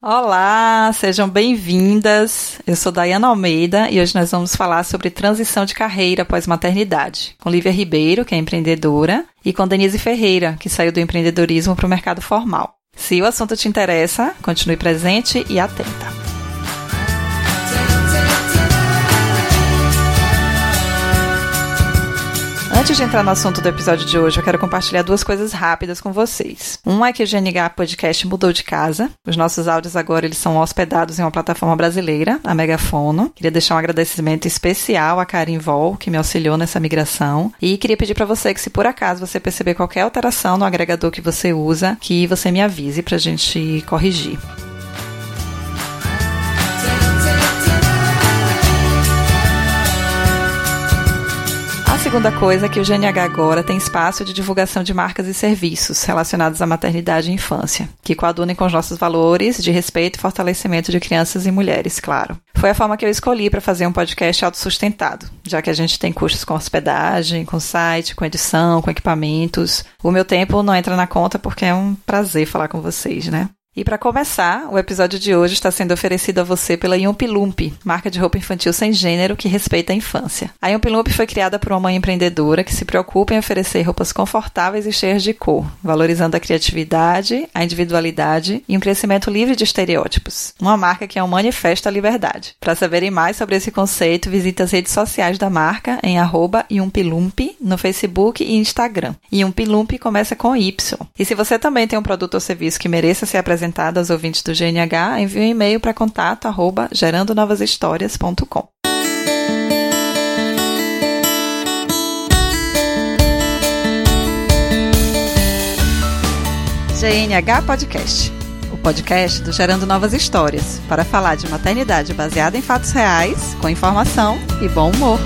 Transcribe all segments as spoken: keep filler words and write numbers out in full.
Olá, sejam bem-vindas. Eu sou Daiana Almeida e hoje nós vamos falar sobre transição de carreira pós-maternidade, com Lívia Ribeiro, que é empreendedora, e com Denise Ferreira, que saiu do empreendedorismo para o mercado formal. Se o assunto te interessa, continue presente e atenta. Antes de entrar no assunto do episódio de hoje, eu quero compartilhar duas coisas rápidas com vocês. Uma é que o G N H Podcast mudou de casa. Os nossos áudios agora eles são hospedados em uma plataforma brasileira, a Megafono. Queria deixar um agradecimento especial a Karin Vol, que me auxiliou nessa migração. E queria pedir para você que, se por acaso você perceber qualquer alteração no agregador que você usa, que você me avise para a gente corrigir. A segunda coisa é que o G N H agora tem espaço de divulgação de marcas e serviços relacionados à maternidade e infância, que coadunem com os nossos valores de respeito e fortalecimento de crianças e mulheres, claro. Foi a forma que eu escolhi para fazer um podcast autossustentado, já que a gente tem custos com hospedagem, com site, com edição, com equipamentos. O meu tempo não entra na conta porque é um prazer falar com vocês, né? E para começar, o episódio de hoje está sendo oferecido a você pela Yumpilump, marca de roupa infantil sem gênero que respeita a infância. A Yumpilump foi criada por uma mãe empreendedora que se preocupa em oferecer roupas confortáveis e cheias de cor, valorizando a criatividade, a individualidade e um crescimento livre de estereótipos. Uma marca que é um manifesto à liberdade. Para saberem mais sobre esse conceito, visite as redes sociais da marca em arroba Yumpilump no Facebook e Instagram. Yumpilump começa com Y. E se você também tem um produto ou serviço que mereça ser apresentado aos ouvintes do G N H, envie um e-mail para contato arroba gerando novas histórias ponto com. G N H Podcast, o podcast do Gerando Novas Histórias, para falar de maternidade baseada em fatos reais, com informação e bom humor.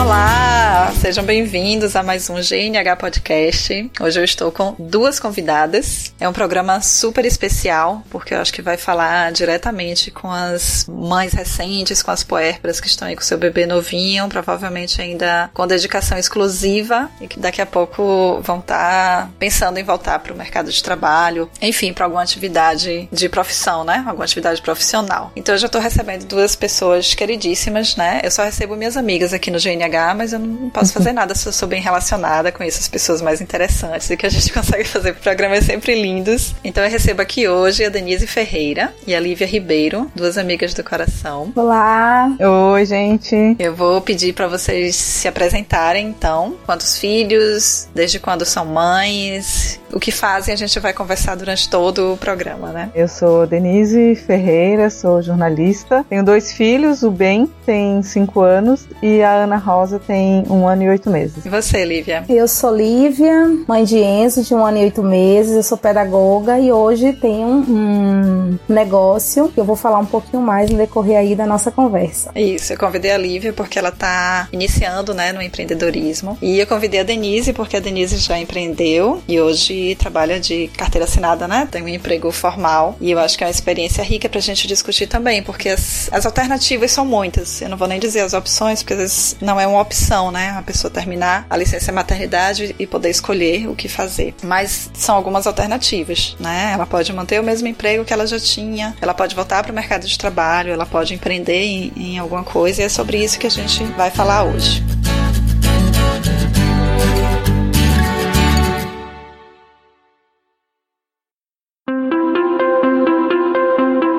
Olá, sejam bem-vindos a mais um G N H Podcast. Hoje eu estou com duas convidadas. É um programa super especial, porque eu acho que vai falar diretamente com as mães recentes, com as puérperas que estão aí com seu bebê novinho, provavelmente ainda com dedicação exclusiva, e que daqui a pouco vão estar pensando em voltar para o mercado de trabalho, enfim, para alguma atividade de profissão, né? Alguma atividade profissional. Então eu já estou recebendo duas pessoas queridíssimas, né? Eu só recebo minhas amigas aqui no G N H, mas eu não posso fazer nada se eu sou bem relacionada com essas pessoas mais interessantes e que a gente consegue fazer programas sempre lindos. Então eu recebo aqui hoje a Denise Ferreira e a Lívia Ribeiro, duas amigas do coração. Olá! Oi, gente! Eu vou pedir para vocês se apresentarem, então. Quantos filhos? Desde quando são mães? O que fazem? A gente vai conversar durante todo o programa, né? Eu sou Denise Ferreira, sou jornalista. Tenho dois filhos, o Ben tem cinco anos e a Ana Rosa tem um ano e oito meses. E você, Lívia? Eu sou Lívia, mãe de Enzo, de um ano e oito meses. Eu sou pedagoga e hoje tenho um negócio que eu vou falar um pouquinho mais no decorrer aí da nossa conversa. Isso, eu convidei a Lívia porque ela tá iniciando, né, no empreendedorismo. E eu convidei a Denise porque a Denise já empreendeu e hoje trabalha de carteira assinada, né? Tem um emprego formal e eu acho que é uma experiência rica pra gente discutir também, porque as, as alternativas são muitas. Eu não vou nem dizer as opções, porque às vezes não é uma opção, né? A pessoa terminar a licença maternidade e poder escolher o que fazer. Mas são algumas alternativas, né? Ela pode manter o mesmo emprego que ela já tinha, ela pode voltar para o mercado de trabalho, ela pode empreender em, em alguma coisa, e é sobre isso que a gente vai falar hoje.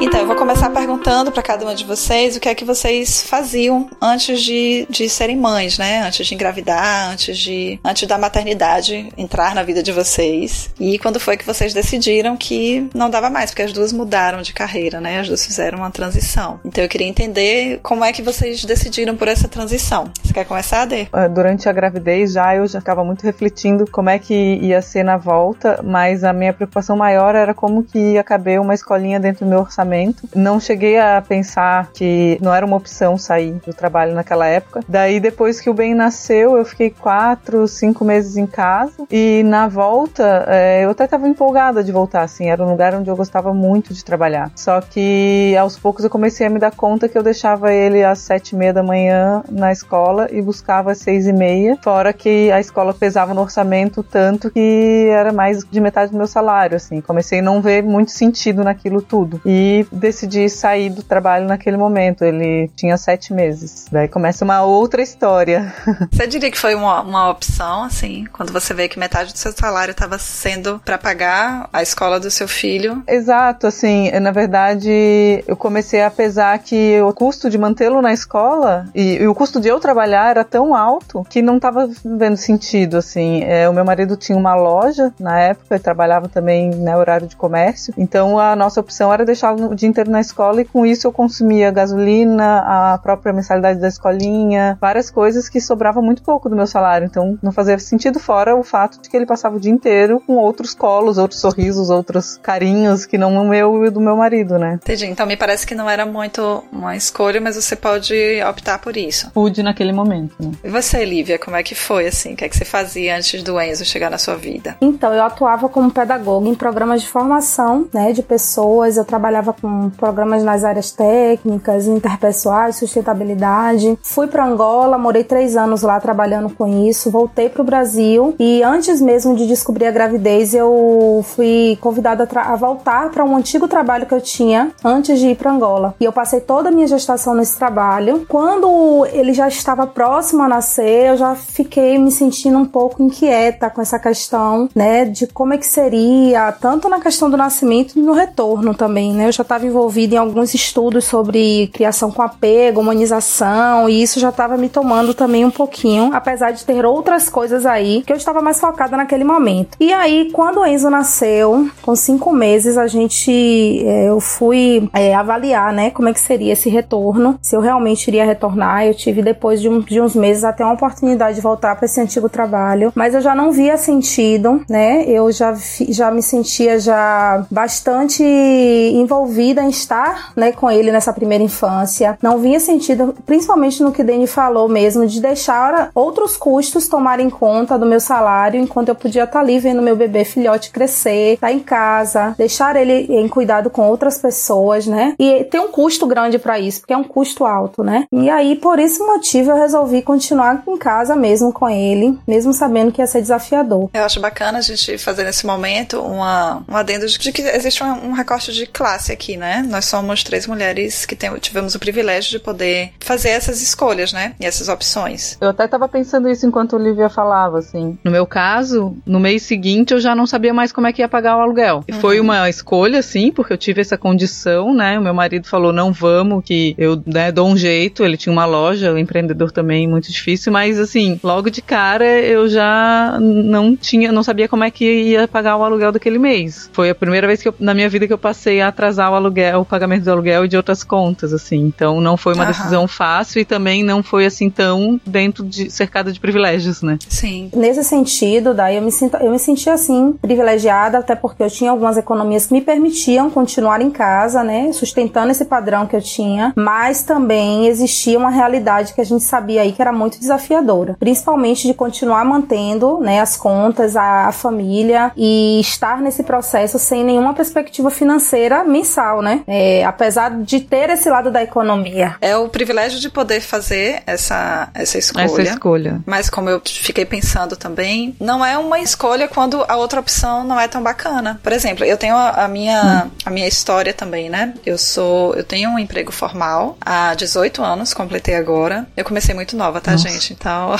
Então, eu vou começar perguntando para cada uma de vocês o que é que vocês faziam antes de, de serem mães, né? Antes de engravidar, antes, de, antes da maternidade entrar na vida de vocês. E quando foi que vocês decidiram que não dava mais, porque as duas mudaram de carreira, né? As duas fizeram uma transição. Então, eu queria entender como é que vocês decidiram por essa transição. Você quer começar, Dê? Durante a gravidez, já eu já ficava muito refletindo como é que ia ser na volta, mas a minha preocupação maior era como que ia caber uma escolinha dentro do meu orçamento. muito. Não cheguei a pensar que não era uma opção sair do trabalho naquela época. Daí, depois que o Ben nasceu, eu fiquei quatro, cinco meses em casa. E na volta, é, eu até estava empolgada de voltar, assim. Era um lugar onde eu gostava muito de trabalhar. Só que, aos poucos, eu comecei a me dar conta que eu deixava ele às sete e meia da manhã na escola e buscava às seis e meia. Fora que a escola pesava no orçamento tanto que era mais de metade do meu salário, assim. Comecei a não ver muito sentido naquilo tudo. E decidi sair do trabalho naquele momento. Ele tinha sete meses. Daí começa uma outra história. Você diria que foi uma, uma opção, assim, quando você vê que metade do seu salário estava sendo para pagar a escola do seu filho? Exato, assim, na verdade, eu comecei a pesar que o custo de mantê-lo na escola e, e o custo de eu trabalhar era tão alto que não estava vendo sentido, assim. É, o meu marido tinha uma loja na época e trabalhava também no, né, horário de comércio, então a nossa opção era deixá-lo o dia inteiro na escola e com isso eu consumia gasolina, a própria mensalidade da escolinha, várias coisas que sobrava muito pouco do meu salário, então não fazia sentido, fora o fato de que ele passava o dia inteiro com outros colos, outros sorrisos, outros carinhos que não o meu e do meu marido, né? Entendi, então me parece que não era muito uma escolha, mas você pode optar por isso. Pude naquele momento, né? E você, Lívia, como é que foi, assim? O que é que você fazia antes do Enzo chegar na sua vida? Então, eu atuava como pedagoga em programas de formação, né, de pessoas, eu trabalhava com programas nas áreas técnicas, interpessoais, sustentabilidade. Fui para Angola, morei três anos lá trabalhando com isso, voltei para o Brasil e antes mesmo de descobrir a gravidez, eu fui convidada a, tra- a voltar para um antigo trabalho que eu tinha antes de ir para Angola. E eu passei toda a minha gestação nesse trabalho. Quando ele já estava próximo a nascer, eu já fiquei me sentindo um pouco inquieta com essa questão, né, de como é que seria, tanto na questão do nascimento e no retorno também, né? Eu já estava envolvida em alguns estudos sobre criação com apego, humanização, e isso já estava me tomando também um pouquinho, apesar de ter outras coisas aí que eu estava mais focada naquele momento. E aí, quando o Enzo nasceu, com cinco meses, a gente, eu fui é, avaliar, né, como é que seria esse retorno, se eu realmente iria retornar. Eu tive, depois de, um, de uns meses, até uma oportunidade de voltar para esse antigo trabalho, mas eu já não via sentido, né? Eu já, já me sentia já bastante envolvida em estar, né, com ele nessa primeira infância. Não vinha sentido, principalmente no que Dani falou mesmo, de deixar outros custos tomarem conta do meu salário, enquanto eu podia estar ali vendo meu bebê filhote crescer, estar em casa, deixar ele em cuidado com outras pessoas, né? E tem um custo grande para isso, porque é um custo alto, né? E aí, por esse motivo, eu resolvi continuar em casa mesmo com ele, mesmo sabendo que ia ser desafiador. Eu acho bacana a gente fazer nesse momento uma, um adendo de que existe um, um recorte de classe aqui, né? Nós somos três mulheres que tem, tivemos o privilégio de poder fazer essas escolhas, né? E essas opções. Eu até estava pensando isso enquanto a Lívia falava, assim. No meu caso, no mês seguinte, eu já não sabia mais como é que ia pagar o aluguel. E uhum. Foi uma escolha, sim, porque eu tive essa condição, né? O meu marido falou, não vamos, que eu, né, dou um jeito. Ele tinha uma loja, um empreendedor também, muito difícil, mas assim, logo de cara eu já não tinha, não sabia como é que ia pagar o aluguel daquele mês. Foi a primeira vez que eu, na minha vida que eu passei a atrasar o aluguel, o pagamento do aluguel e de outras contas, assim. Então não foi uma Aham. decisão fácil e também não foi assim tão dentro de, cercada de privilégios, né? Sim. Nesse sentido, daí eu me, sinto, eu me senti assim, privilegiada, até porque eu tinha algumas economias que me permitiam continuar em casa, né? Sustentando esse padrão que eu tinha, mas também existia uma realidade que a gente sabia aí que era muito desafiadora, principalmente de continuar mantendo, né, as contas, a, a família e estar nesse processo sem nenhuma perspectiva financeira mensal, né? É, apesar de ter esse lado da economia. É o privilégio de poder fazer essa, essa escolha. Essa escolha. Mas como eu fiquei pensando também, não é uma escolha quando a outra opção não é tão bacana. Por exemplo, eu tenho a, a, minha, hum. a minha história também, né? Eu sou, eu tenho um emprego formal há dezoito anos, completei agora. Eu comecei muito nova, tá, Nossa. gente? Então...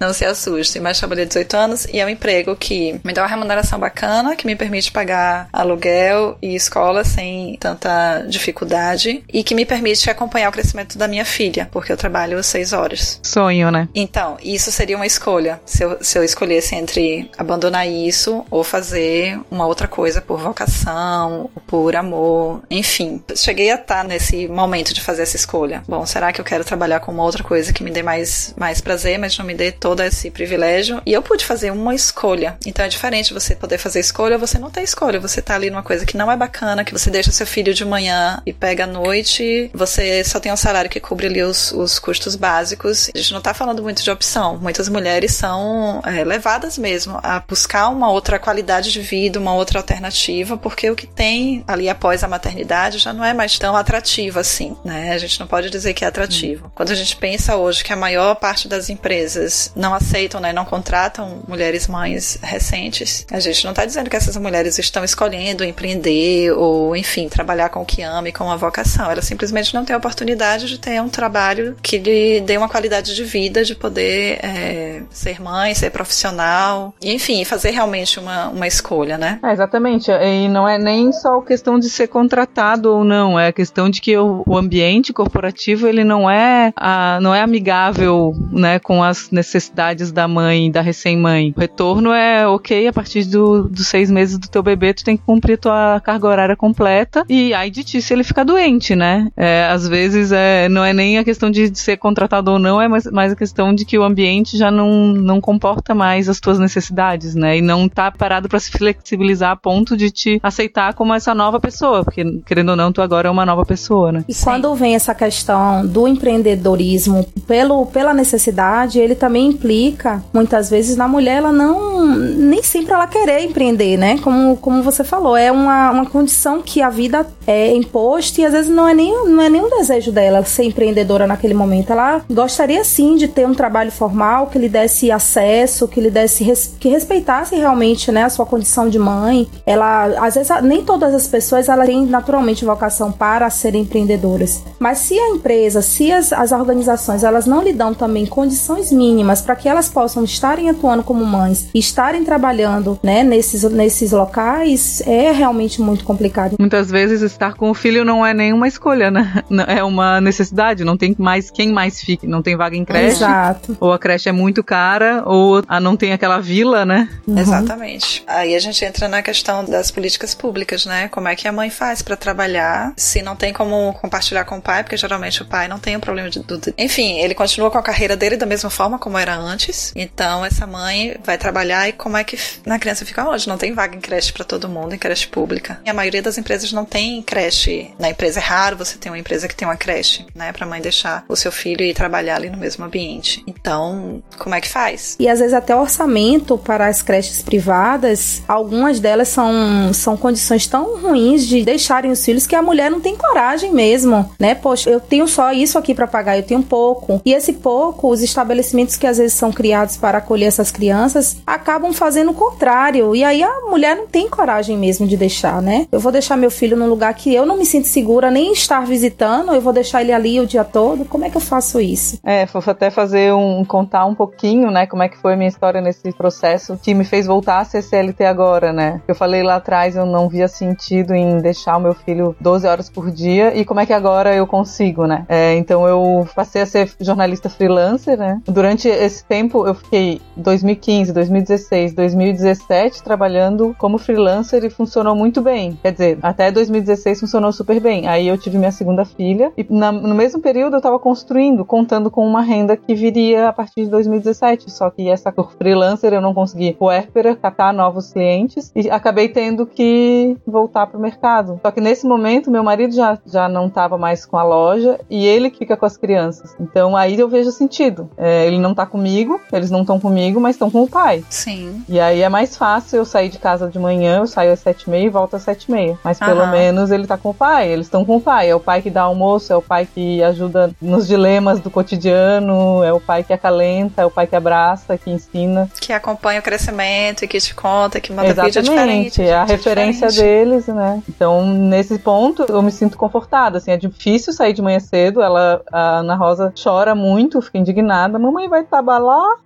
não se assuste, mas trabalhei dezoito anos e é um emprego que me dá uma remuneração bacana, que me permite pagar aluguel e escola sem tanta dificuldade e que me permite acompanhar o crescimento da minha filha, porque eu trabalho seis horas. Sonho, né? Então, isso seria uma escolha. Se eu, se eu escolhesse entre abandonar isso ou fazer uma outra coisa por vocação, por amor, enfim. Cheguei a estar nesse momento de fazer essa escolha. Bom, será que eu quero trabalhar com uma outra coisa que me dê mais, mais prazer, mas não me dê todo esse privilégio? E eu pude fazer uma escolha. Então é diferente você poder fazer escolha ou você não ter escolha. Você tá ali numa coisa que não é bacana, semana que você deixa seu filho de manhã e pega à noite, você só tem um salário que cobre ali os, os custos básicos. A gente não tá falando muito de opção. Muitas mulheres são é, levadas mesmo a buscar uma outra qualidade de vida, uma outra alternativa, porque o que tem ali após a maternidade já não é mais tão atrativo assim, né? A gente não pode dizer que é atrativo. Hum. Quando a gente pensa hoje que a maior parte das empresas não aceitam, né, não contratam mulheres mães recentes, a gente não tá dizendo que essas mulheres estão escolhendo empreender ou, enfim, trabalhar com o que ama e com uma vocação. Elas simplesmente não têm a oportunidade de ter um trabalho que lhe dê uma qualidade de vida, de poder é, ser mãe, ser profissional, e, enfim, fazer realmente uma, uma escolha, né? É, exatamente. E não é nem só questão de ser contratado ou não, é a questão de que o, o ambiente corporativo, ele não é, a, não é amigável, né, com as necessidades da mãe, da recém-mãe. O retorno é ok, a partir do, dos seis meses do teu bebê, tu tem que cumprir tua carga horária completa, e aí de ti se ele ficar doente, né? É, às vezes é, não é nem a questão de, de ser contratado ou não, é mais, mais a questão de que o ambiente já não, não comporta mais as tuas necessidades, né? E não tá parado pra se flexibilizar a ponto de te aceitar como essa nova pessoa, porque, querendo ou não, tu agora é uma nova pessoa, né? E sim, quando vem essa questão do empreendedorismo pelo, pela necessidade, ele também implica, muitas vezes, na mulher, ela não, nem sempre ela querer empreender, né? Como, como você falou, é uma, uma condição que a vida é imposta e, às vezes, não é nem, não é nem um desejo dela ser empreendedora naquele momento. Ela gostaria, sim, de ter um trabalho formal que lhe desse acesso, que lhe desse, que respeitasse realmente, né, a sua condição de mãe. Ela, às vezes, nem todas as pessoas, ela tem naturalmente vocação para serem empreendedoras. Mas se a empresa, se as, as organizações, elas não lhe dão também condições mínimas para que elas possam estarem atuando como mães, estarem trabalhando, né, nesses, nesses locais, é realmente muito complicado. Muitas vezes estar com o filho não é nenhuma escolha, né? É uma necessidade, não tem mais quem mais fique, não tem vaga em creche. Exato. Ou a creche é muito cara, ou a não tem aquela vila, né? Uhum. Exatamente. Aí a gente entra na questão das políticas públicas, né? Como é que a mãe faz pra trabalhar, se não tem como compartilhar com o pai, porque geralmente o pai não tem o problema de... Do, de... Enfim, ele continua com a carreira dele da mesma forma como era antes, então essa mãe vai trabalhar e como é que na criança fica hoje? Não tem vaga em creche pra todo mundo, em creche pública. E a maioria das empresas não tem creche. Na empresa é raro você ter uma empresa que tem uma creche, né? Pra mãe deixar o seu filho e trabalhar ali no mesmo ambiente. Então, como é que faz? E às vezes até o orçamento para as creches privadas, algumas delas são, são condições tão ruins de deixarem os filhos que a mulher não tem coragem mesmo, né? Poxa, eu tenho só isso aqui pra pagar, eu tenho pouco. E esse pouco, os estabelecimentos que às vezes são criados para acolher essas crianças, acabam fazendo o contrário. E aí a mulher não tem coragem mesmo de deixar, né? Eu vou deixar meu filho num lugar que eu não me sinto segura nem estar visitando, eu vou deixar ele ali o dia todo. Como é que eu faço isso? É, vou até fazer um, contar um pouquinho, né, como é que foi a minha história nesse processo que me fez voltar a ser C L T agora, né? Eu falei lá atrás, eu não via sentido em deixar o meu filho doze horas por dia, e como é que agora eu consigo, né? É, então eu passei a ser jornalista freelancer, né? Durante esse tempo eu fiquei dois mil e quinze, dois mil e dezesseis, dois mil e dezessete trabalhando como freelancer e funcionou muito bem. Quer dizer, até dois mil e dezesseis funcionou super bem. Aí eu tive minha segunda filha e na, no mesmo período eu tava construindo, contando com uma renda que viria a partir de dois mil e dezessete, só que essa por freelancer eu não consegui puérpera, captar novos clientes e acabei tendo que voltar pro mercado. Só que nesse momento meu marido já, já não tava mais com a loja e ele fica com as crianças. Então aí eu vejo sentido. É, ele não tá comigo, eles não estão comigo, mas estão com o pai. Sim. E aí é mais fácil eu sair de casa de manhã, eu saio às sete e meia e volto às sete e meia. Mas Aham. pelo menos ele tá com o pai, eles estão com o pai. É o pai que dá almoço, é o pai que ajuda nos dilemas do cotidiano, é o pai que acalenta, é o pai que abraça, que ensina. Que acompanha o crescimento e que te conta, que manda vídeo diferente. É a referência deles, né? Então, nesse ponto, eu me sinto confortada, assim, é difícil sair de manhã cedo, ela, a Ana Rosa chora muito, fica indignada, mamãe vai trabalhar.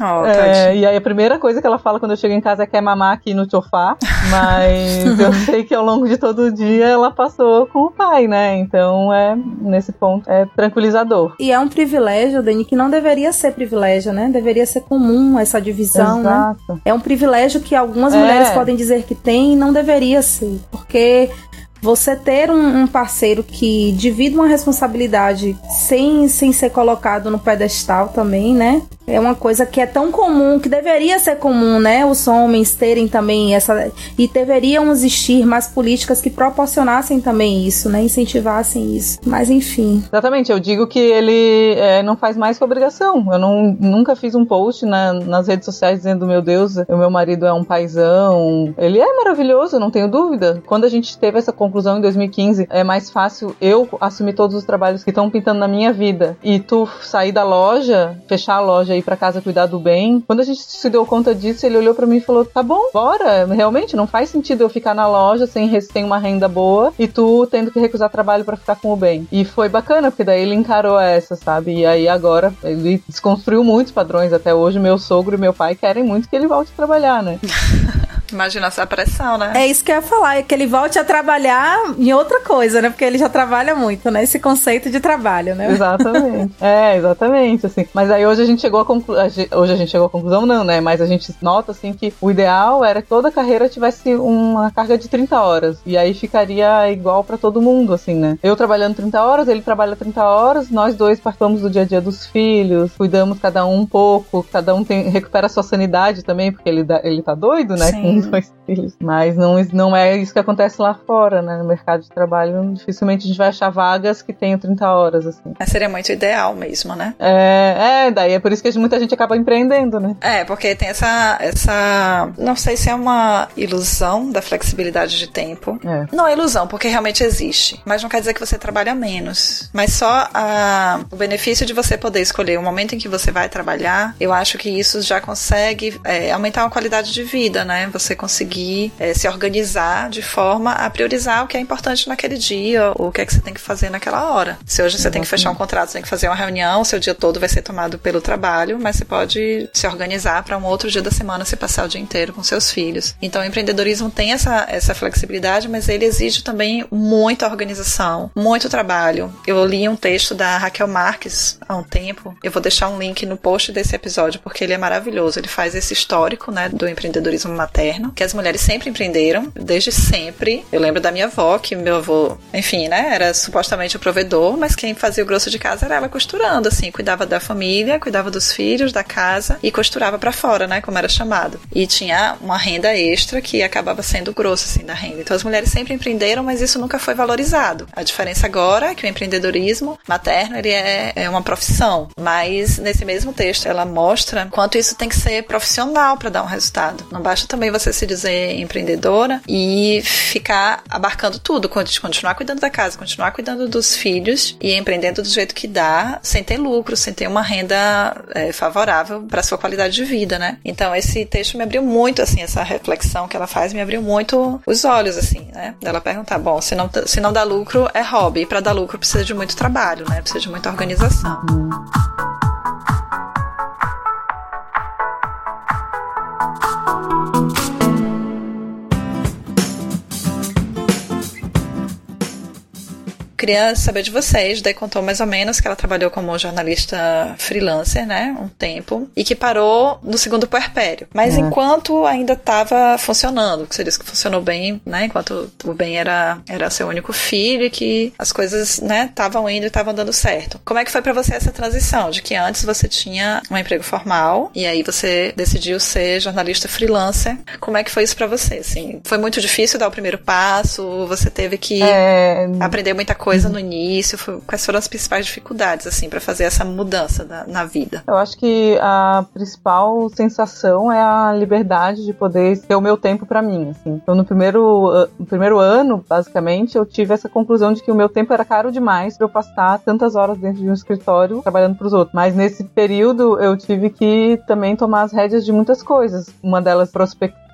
Oh, é, e aí a primeira coisa que ela fala quando eu chego em casa é que é mamar aqui no sofá, mas eu sei que ao longo de todo o dia ela passou com o pai, né? Então, é, nesse ponto, é tranquilizador. E é um privilégio, Dani, que não deveria ser privilégio, né? Deveria ser comum essa divisão, Exato. Né? É um privilégio que algumas é. mulheres podem dizer que tem e não deveria ser, porque... Você ter um, um parceiro que divide uma responsabilidade sem, sem ser colocado no pedestal também, né? É uma coisa que é tão comum, que deveria ser comum, né? Os homens terem também essa... E deveriam existir mais políticas que proporcionassem também isso, né? Incentivassem isso. Mas, enfim. Exatamente. Eu digo que ele é, não faz mais que obrigação. Eu não, nunca fiz um post na, nas redes sociais dizendo, meu Deus, o meu marido é um paizão. Ele é maravilhoso, não tenho dúvida. Quando a gente teve essa conclusão em dois mil e quinze, é mais fácil eu assumir todos os trabalhos que estão pintando na minha vida. E tu sair da loja, fechar a loja, ir pra casa cuidar do bem. Quando a gente se deu conta disso, ele olhou pra mim e falou, tá bom, bora, realmente não faz sentido eu ficar na loja sem, sem uma renda boa e tu tendo que recusar trabalho pra ficar com o bem. E foi bacana, porque daí ele encarou essa, sabe? E aí agora, ele desconstruiu muitos padrões. Até hoje, meu sogro e meu pai querem muito que ele volte a trabalhar, né? Imagina essa pressão, né? É isso que eu ia falar, é que ele volte a trabalhar em outra coisa, né? Porque ele já trabalha muito, né? Esse conceito de trabalho, né? Exatamente. É, exatamente, assim. Mas aí hoje a gente chegou a conclu... Hoje a gente chegou à conclusão, não, né? Mas a gente nota, assim, que o ideal era que toda carreira tivesse uma carga de trinta horas. E aí ficaria igual pra todo mundo, assim, né? Eu trabalhando trinta horas, ele trabalha trinta horas, nós dois participamos do dia a dia dos filhos, cuidamos cada um um pouco, cada um tem... recupera a sua sanidade também, porque ele, dá... ele tá doido, né? Sim. Dois filhos. Mas não, não é isso que acontece lá fora, né? No mercado de trabalho, dificilmente a gente vai achar vagas que tenham trinta horas, assim. Mas seria muito ideal mesmo, né? É, é, daí é por isso que muita gente acaba empreendendo, né? É, porque tem essa, essa... Não sei se é uma ilusão da flexibilidade de tempo. É. Não é ilusão, porque realmente existe. Mas não quer dizer que você trabalha menos. Mas só a, o benefício de você poder escolher o momento em que você vai trabalhar, eu acho que isso já consegue é, aumentar a qualidade de vida, né? Você Você conseguir é, se organizar de forma a priorizar o que é importante naquele dia, ou o que é que você tem que fazer naquela hora. Se hoje você tem que fechar um contrato, você tem que fazer uma reunião, seu dia todo vai ser tomado pelo trabalho, mas você pode se organizar para um outro dia da semana, se passar o dia inteiro com seus filhos. Então o empreendedorismo tem essa, essa flexibilidade, mas ele exige também muita organização, muito trabalho. Eu li um texto da Raquel Marques há um tempo, eu vou deixar um link no post desse episódio, porque ele é maravilhoso. Ele faz esse histórico, né, do empreendedorismo materno, que as mulheres sempre empreenderam, desde sempre. Eu lembro da minha avó, que meu avô, enfim, né, era supostamente o provedor, mas quem fazia o grosso de casa era ela costurando, assim, cuidava da família, cuidava dos filhos, da casa, e costurava pra fora, né, como era chamado. E tinha uma renda extra que acabava sendo o grosso, assim, da renda. Então as mulheres sempre empreenderam, mas isso nunca foi valorizado. A diferença agora é que o empreendedorismo materno, ele é, é uma profissão, mas nesse mesmo texto ela mostra quanto isso tem que ser profissional pra dar um resultado. Não basta também você se dizer empreendedora e ficar abarcando tudo, continuar cuidando da casa, continuar cuidando dos filhos e empreendendo do jeito que dá, sem ter lucro, sem ter uma renda é, favorável para sua qualidade de vida, né? Então esse texto me abriu muito, assim, essa reflexão que ela faz me abriu muito os olhos, assim, né? Dela perguntar, bom, se não, se não dá lucro é hobby, e para dar lucro precisa de muito trabalho, né? Precisa de muita organização. Queria saber de vocês. Daí contou mais ou menos que ela trabalhou como jornalista freelancer, né, um tempo, e que parou no segundo puerpério. Mas é. Enquanto ainda estava funcionando, que você disse que funcionou bem, né, enquanto o Ben era, era seu único filho e que as coisas, né, estavam indo e estavam dando certo. Como é que foi pra você essa transição? De que antes você tinha um emprego formal e aí você decidiu ser jornalista freelancer. Como é que foi isso pra você, assim? Foi muito difícil dar o primeiro passo? Você teve que é... aprender muita coisa? coisa no início, foi, quais foram as principais dificuldades, assim, pra fazer essa mudança na, na vida? Eu acho que a principal sensação é a liberdade de poder ter o meu tempo pra mim, assim. Então, no primeiro, no primeiro ano, basicamente, eu tive essa conclusão de que o meu tempo era caro demais pra eu passar tantas horas dentro de um escritório trabalhando pros outros. Mas nesse período, eu tive que também tomar as rédeas de muitas coisas. Uma delas, prospectar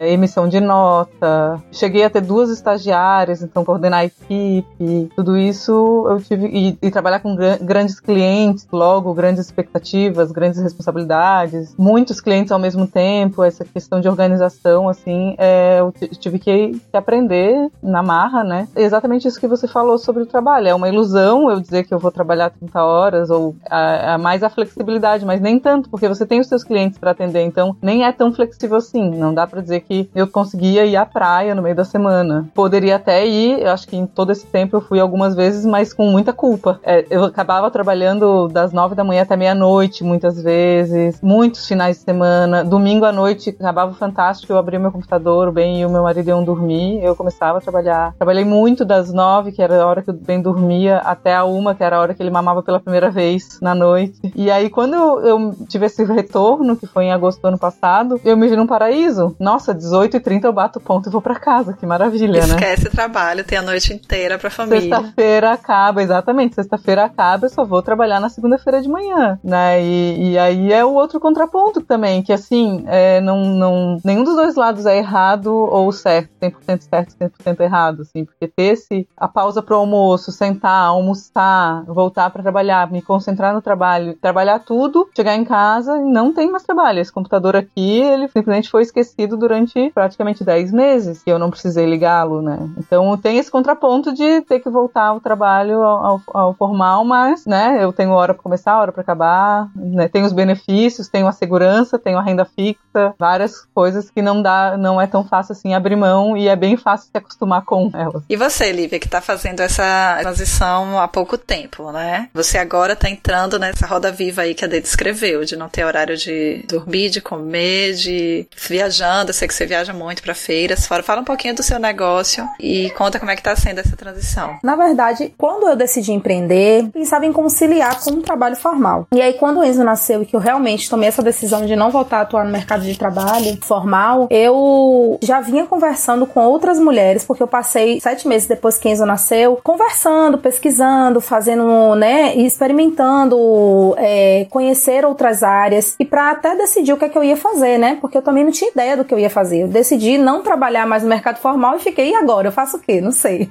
emissão de nota, cheguei a ter duas estagiárias, então coordenar a equipe, tudo isso eu tive, e, e trabalhar com gran, grandes clientes, logo, grandes expectativas, grandes responsabilidades, muitos clientes ao mesmo tempo, essa questão de organização, assim, é, eu tive que, que aprender na marra, né? É exatamente isso que você falou sobre o trabalho, é uma ilusão eu dizer que eu vou trabalhar trinta horas, ou a, a mais a flexibilidade, mas nem tanto, porque você tem os seus clientes para atender, então nem é tão flexível assim, não dá aproveitar para dizer que eu conseguia ir à praia no meio da semana. Poderia até ir, eu acho que em todo esse tempo eu fui algumas vezes, mas com muita culpa. É, eu acabava trabalhando das nove da manhã até meia-noite, muitas vezes, muitos finais de semana. Domingo à noite, acabava o Fantástico, eu abria meu computador, o Ben e o meu marido iam dormir, eu começava a trabalhar. Trabalhei muito das nove, que era a hora que o Ben dormia, até a uma, que era a hora que ele mamava pela primeira vez na noite. E aí, quando eu, eu tive esse retorno, que foi em agosto do ano passado, eu me vi num paraíso. Nossa, dezoito e trinta eu bato ponto e vou pra casa, que maravilha, Esquece né? Esquece o trabalho, tem a noite inteira pra família. Sexta-feira acaba, exatamente, sexta-feira acaba, eu só vou trabalhar na segunda-feira de manhã, né? E, e aí é o outro contraponto também, que assim, é, não, não, nenhum dos dois lados é errado ou certo, cem por cento certo, cem por cento errado, assim, porque ter esse, a pausa pro almoço, sentar, almoçar, voltar pra trabalhar, me concentrar no trabalho, trabalhar tudo, chegar em casa e não tem mais trabalho. Esse computador aqui, ele simplesmente foi esquecido durante praticamente dez meses, e eu não precisei ligá-lo, né? Então tem esse contraponto de ter que voltar ao trabalho, ao, ao formal, mas, né, eu tenho hora pra começar, hora pra acabar, né, tenho os benefícios, tenho a segurança, tenho a renda fixa, várias coisas que não dá, não é tão fácil assim abrir mão, e é bem fácil se acostumar com elas. E você, Lívia, que tá fazendo essa transição há pouco tempo, né? Você agora tá entrando nessa roda viva aí que a Dê descreveu, de não ter horário de dormir, de comer, de viajando, eu sei que você viaja muito pra feiras, fora. Fala um pouquinho do seu negócio e conta como é que tá sendo essa transição. Na verdade, quando eu decidi empreender, pensava em conciliar com um trabalho formal. E aí, quando o Enzo nasceu e que eu realmente tomei essa decisão de não voltar a atuar no mercado de trabalho formal, eu já vinha conversando com outras mulheres, porque eu passei sete meses depois que Enzo nasceu, conversando, pesquisando, fazendo, né, e experimentando, é, conhecer outras áreas, e pra até decidir o que é que eu ia fazer, né, porque eu também não tinha ideia do que eu ia fazer. Eu decidi não trabalhar mais no mercado formal e fiquei, e agora? Eu faço o quê? Não sei.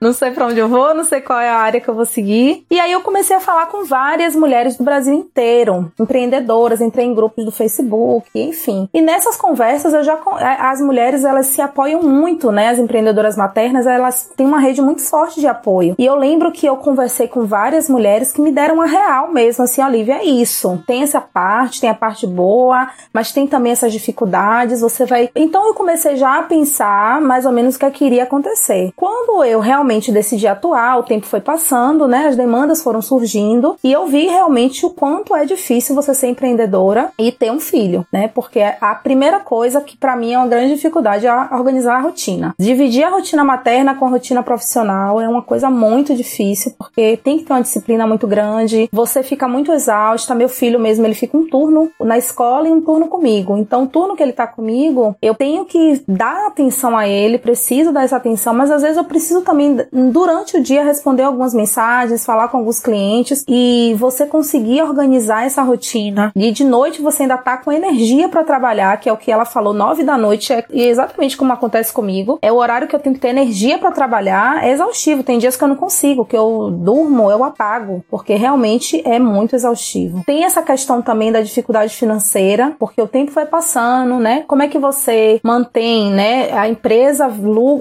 Não sei pra onde eu vou, não sei qual é a área que eu vou seguir. E aí eu comecei a falar com várias mulheres do Brasil inteiro, empreendedoras, entrei em grupos do Facebook, enfim. E nessas conversas, eu já, as mulheres, elas se apoiam muito, né, as empreendedoras maternas, elas têm uma rede muito forte de apoio. E eu lembro que eu conversei com várias mulheres que me deram a real mesmo, assim, ó, Lívia, é isso. Tem essa parte, tem a parte boa, mas tem também essas dificuldades, você vai... Então eu comecei já a pensar mais ou menos o que é que iria acontecer. Quando eu realmente decidi atuar, o tempo foi passando, né, as demandas foram surgindo, e eu vi realmente o quanto é difícil você ser empreendedora e ter um filho, né, porque a primeira coisa que pra mim é uma grande dificuldade é organizar a rotina. Dividir a rotina materna com a rotina profissional é uma coisa muito difícil, porque tem que ter uma disciplina muito grande, você fica muito exausta. Meu filho mesmo, ele fica um turno na escola e um turno comigo, então o turno que ele tá comigo, eu tenho que dar atenção a ele, preciso dar essa atenção, mas às vezes eu preciso também durante o dia responder algumas mensagens, falar com alguns clientes, e você conseguir organizar essa rotina, e de noite você ainda tá com energia pra trabalhar, que é o que ela falou, nove da noite, é exatamente como acontece comigo, é o horário que eu tenho que ter energia pra trabalhar, é exaustivo, tem dias que eu não consigo, que eu durmo, eu apago, porque realmente é muito exaustivo. Tem essa questão também da dificuldade financeira, porque o tempo vai passando, né, como é que você mantém, né, a empresa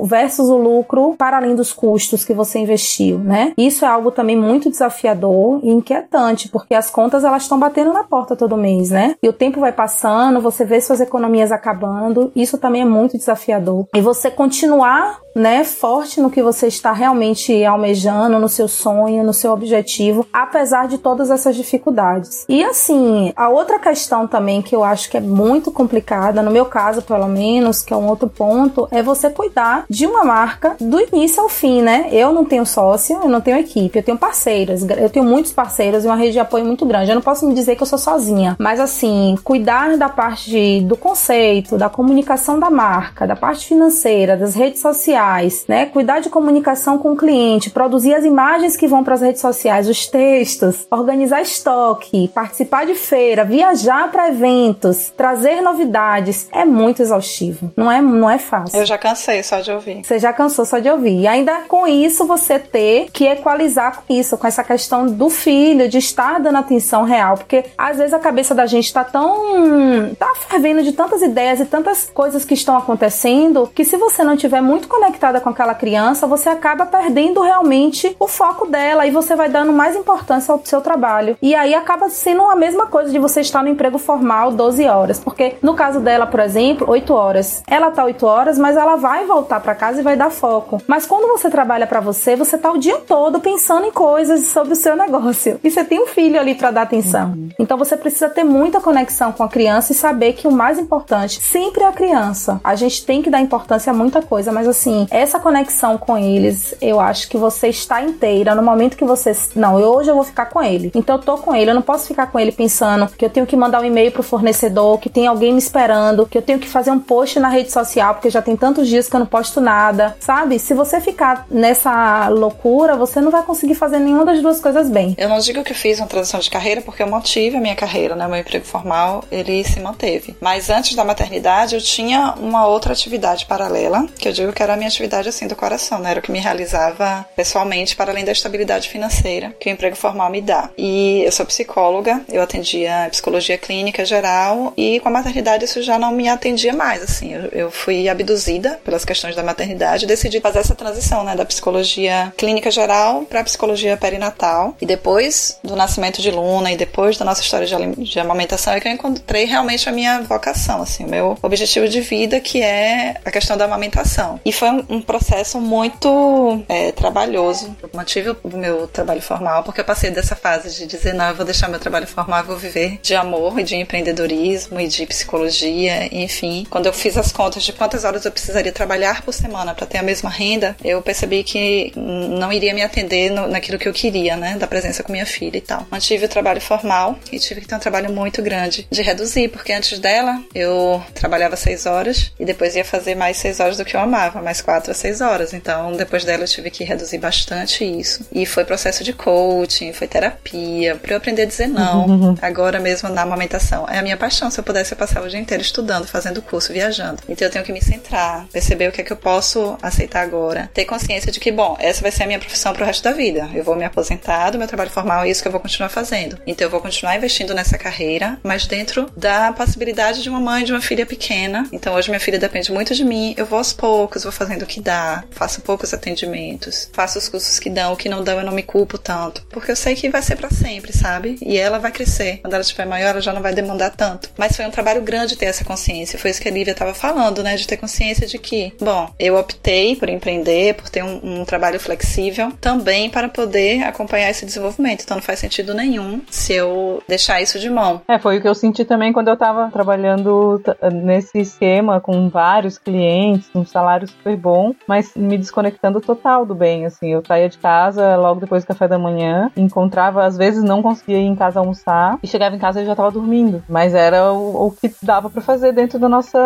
versus o lucro para além dos custos que você investiu, né, isso é algo também muito desafiador e inquietante, porque as contas, elas estão batendo na porta todo mês, né, e o tempo vai passando, você vê suas economias acabando, isso também é muito desafiador, e você continuar, né, forte no que você está realmente almejando, no seu sonho, no seu objetivo, apesar de todas essas dificuldades. E assim, a outra questão também que eu acho que é muito complicada, no meu caso pelo menos, que é um outro ponto, é você cuidar de uma marca do início ao fim, né? Eu não tenho sócia, eu não tenho equipe, eu tenho parceiras, eu tenho muitos parceiros e uma rede de apoio muito grande. Eu não posso me dizer que eu sou sozinha, mas assim, cuidar da parte de, do conceito, da comunicação da marca, da parte financeira, das redes sociais, né, cuidar de comunicação com o cliente, produzir as imagens que vão para as redes sociais, os textos, organizar estoque, participar de feira, viajar para eventos, trazer novidades, é muito exaustivo, não é, não é fácil. Eu já cansei só de ouvir. Você já cansou só de ouvir, e ainda com isso você ter que equalizar com isso, com essa questão do filho, de estar dando atenção real, porque às vezes a cabeça da gente tá tão tá fervendo de tantas ideias e tantas coisas que estão acontecendo, que se você não tiver muito conectado com aquela criança, você acaba perdendo realmente o foco dela e você vai dando mais importância ao seu trabalho. E aí acaba sendo a mesma coisa de você estar no emprego formal doze horas, porque no caso dela, por exemplo, exemplo, oito horas. Ela tá oito horas, mas ela vai voltar para casa e vai dar foco. Mas quando você trabalha para você, você tá o dia todo pensando em coisas sobre o seu negócio. E você tem um filho ali para dar atenção. Uhum. Então você precisa ter muita conexão com a criança e saber que o mais importante sempre é a criança. A gente tem que dar importância a muita coisa, mas assim, essa conexão com eles, eu acho que você está inteira no momento que você... Não, hoje eu vou ficar com ele. Então eu tô com ele, eu não posso ficar com ele pensando que eu tenho que mandar um e-mail pro fornecedor, que tem alguém me esperando, que eu tenho que fazer um post na rede social, porque já tem tantos dias que eu não posto nada, sabe? Se você ficar nessa loucura, você não vai conseguir fazer nenhuma das duas coisas bem. Eu não digo que eu fiz uma transição de carreira, porque eu mantive a minha carreira, né? O meu emprego formal, ele se manteve. Mas antes da maternidade, eu tinha uma outra atividade paralela, que eu digo que era a minha atividade, assim, do coração, né? Era o que me realizava pessoalmente, para além da estabilidade financeira que o emprego formal me dá. E eu sou psicóloga, eu atendia psicologia clínica geral, e com a maternidade isso já não me atendia mais, assim. Eu, eu fui abduzida pelas questões da maternidade e decidi fazer essa transição, né? Da psicologia clínica geral para a psicologia perinatal. E depois do nascimento de Luna e depois da nossa história de, de amamentação é que eu encontrei realmente a minha vocação, assim, o meu objetivo de vida, que é a questão da amamentação. E foi um, um processo muito é, trabalhoso. Eu mantive o, o meu trabalho formal, porque eu passei dessa fase de dizer, não, eu vou deixar meu trabalho formal, eu vou viver de amor e de empreendedorismo e de psicologia, enfim. Quando eu fiz as contas de quantas horas eu precisaria trabalhar por semana para ter a mesma renda, eu percebi que não iria me atender no, naquilo que eu queria, né, da presença com minha filha e tal. Mantive o trabalho formal e tive que ter um trabalho muito grande de reduzir, porque antes dela eu trabalhava seis horas e depois ia fazer mais seis horas do que eu amava, mais quatro a seis horas. Então, depois dela eu tive que reduzir bastante isso. E foi processo de coaching, foi terapia, pra eu aprender a dizer não. Uhum. Agora mesmo na amamentação. É a minha paixão. Se eu pudesse, eu passava o dia inteiro estudando, fazendo curso, viajando. Então eu tenho que me centrar, perceber o que é que eu posso aceitar agora. Ter consciência de que, bom, essa vai ser a minha profissão pro resto da vida. Eu vou me aposentar do meu trabalho formal, é isso que eu vou continuar fazendo. Então eu vou continuar investindo nessa carreira, mas dentro da possibilidade de uma mãe, de uma filha pequena. Então hoje minha filha depende muito de mim. Eu vou aos poucos, vou fazendo o que dá, faço poucos atendimentos, faço os cursos que dão, o que não dão eu não me culpo tanto, porque eu sei que vai ser pra sempre, sabe? E ela vai crescer. Quando ela estiver maior, ela já não vai demandar tanto. Mas foi um trabalho grande ter essa consciência. Foi isso que a Lívia tava falando, né? De ter consciência de que, bom, eu optei por empreender, por ter um, um trabalho flexível, também para poder acompanhar esse desenvolvimento. Então não faz sentido nenhum se eu deixar isso de mão. É, foi o que eu senti também quando eu tava trabalhando nesse esquema com vários clientes, um salário super bom, mas me desconectando total do bem, assim. Eu saía de casa logo depois do café da manhã, encontrava, às vezes não conseguia ir em casa almoçar, e chegava em casa e já tava dormindo. Mas era o, o que dava pra fazer dentro do, nossa,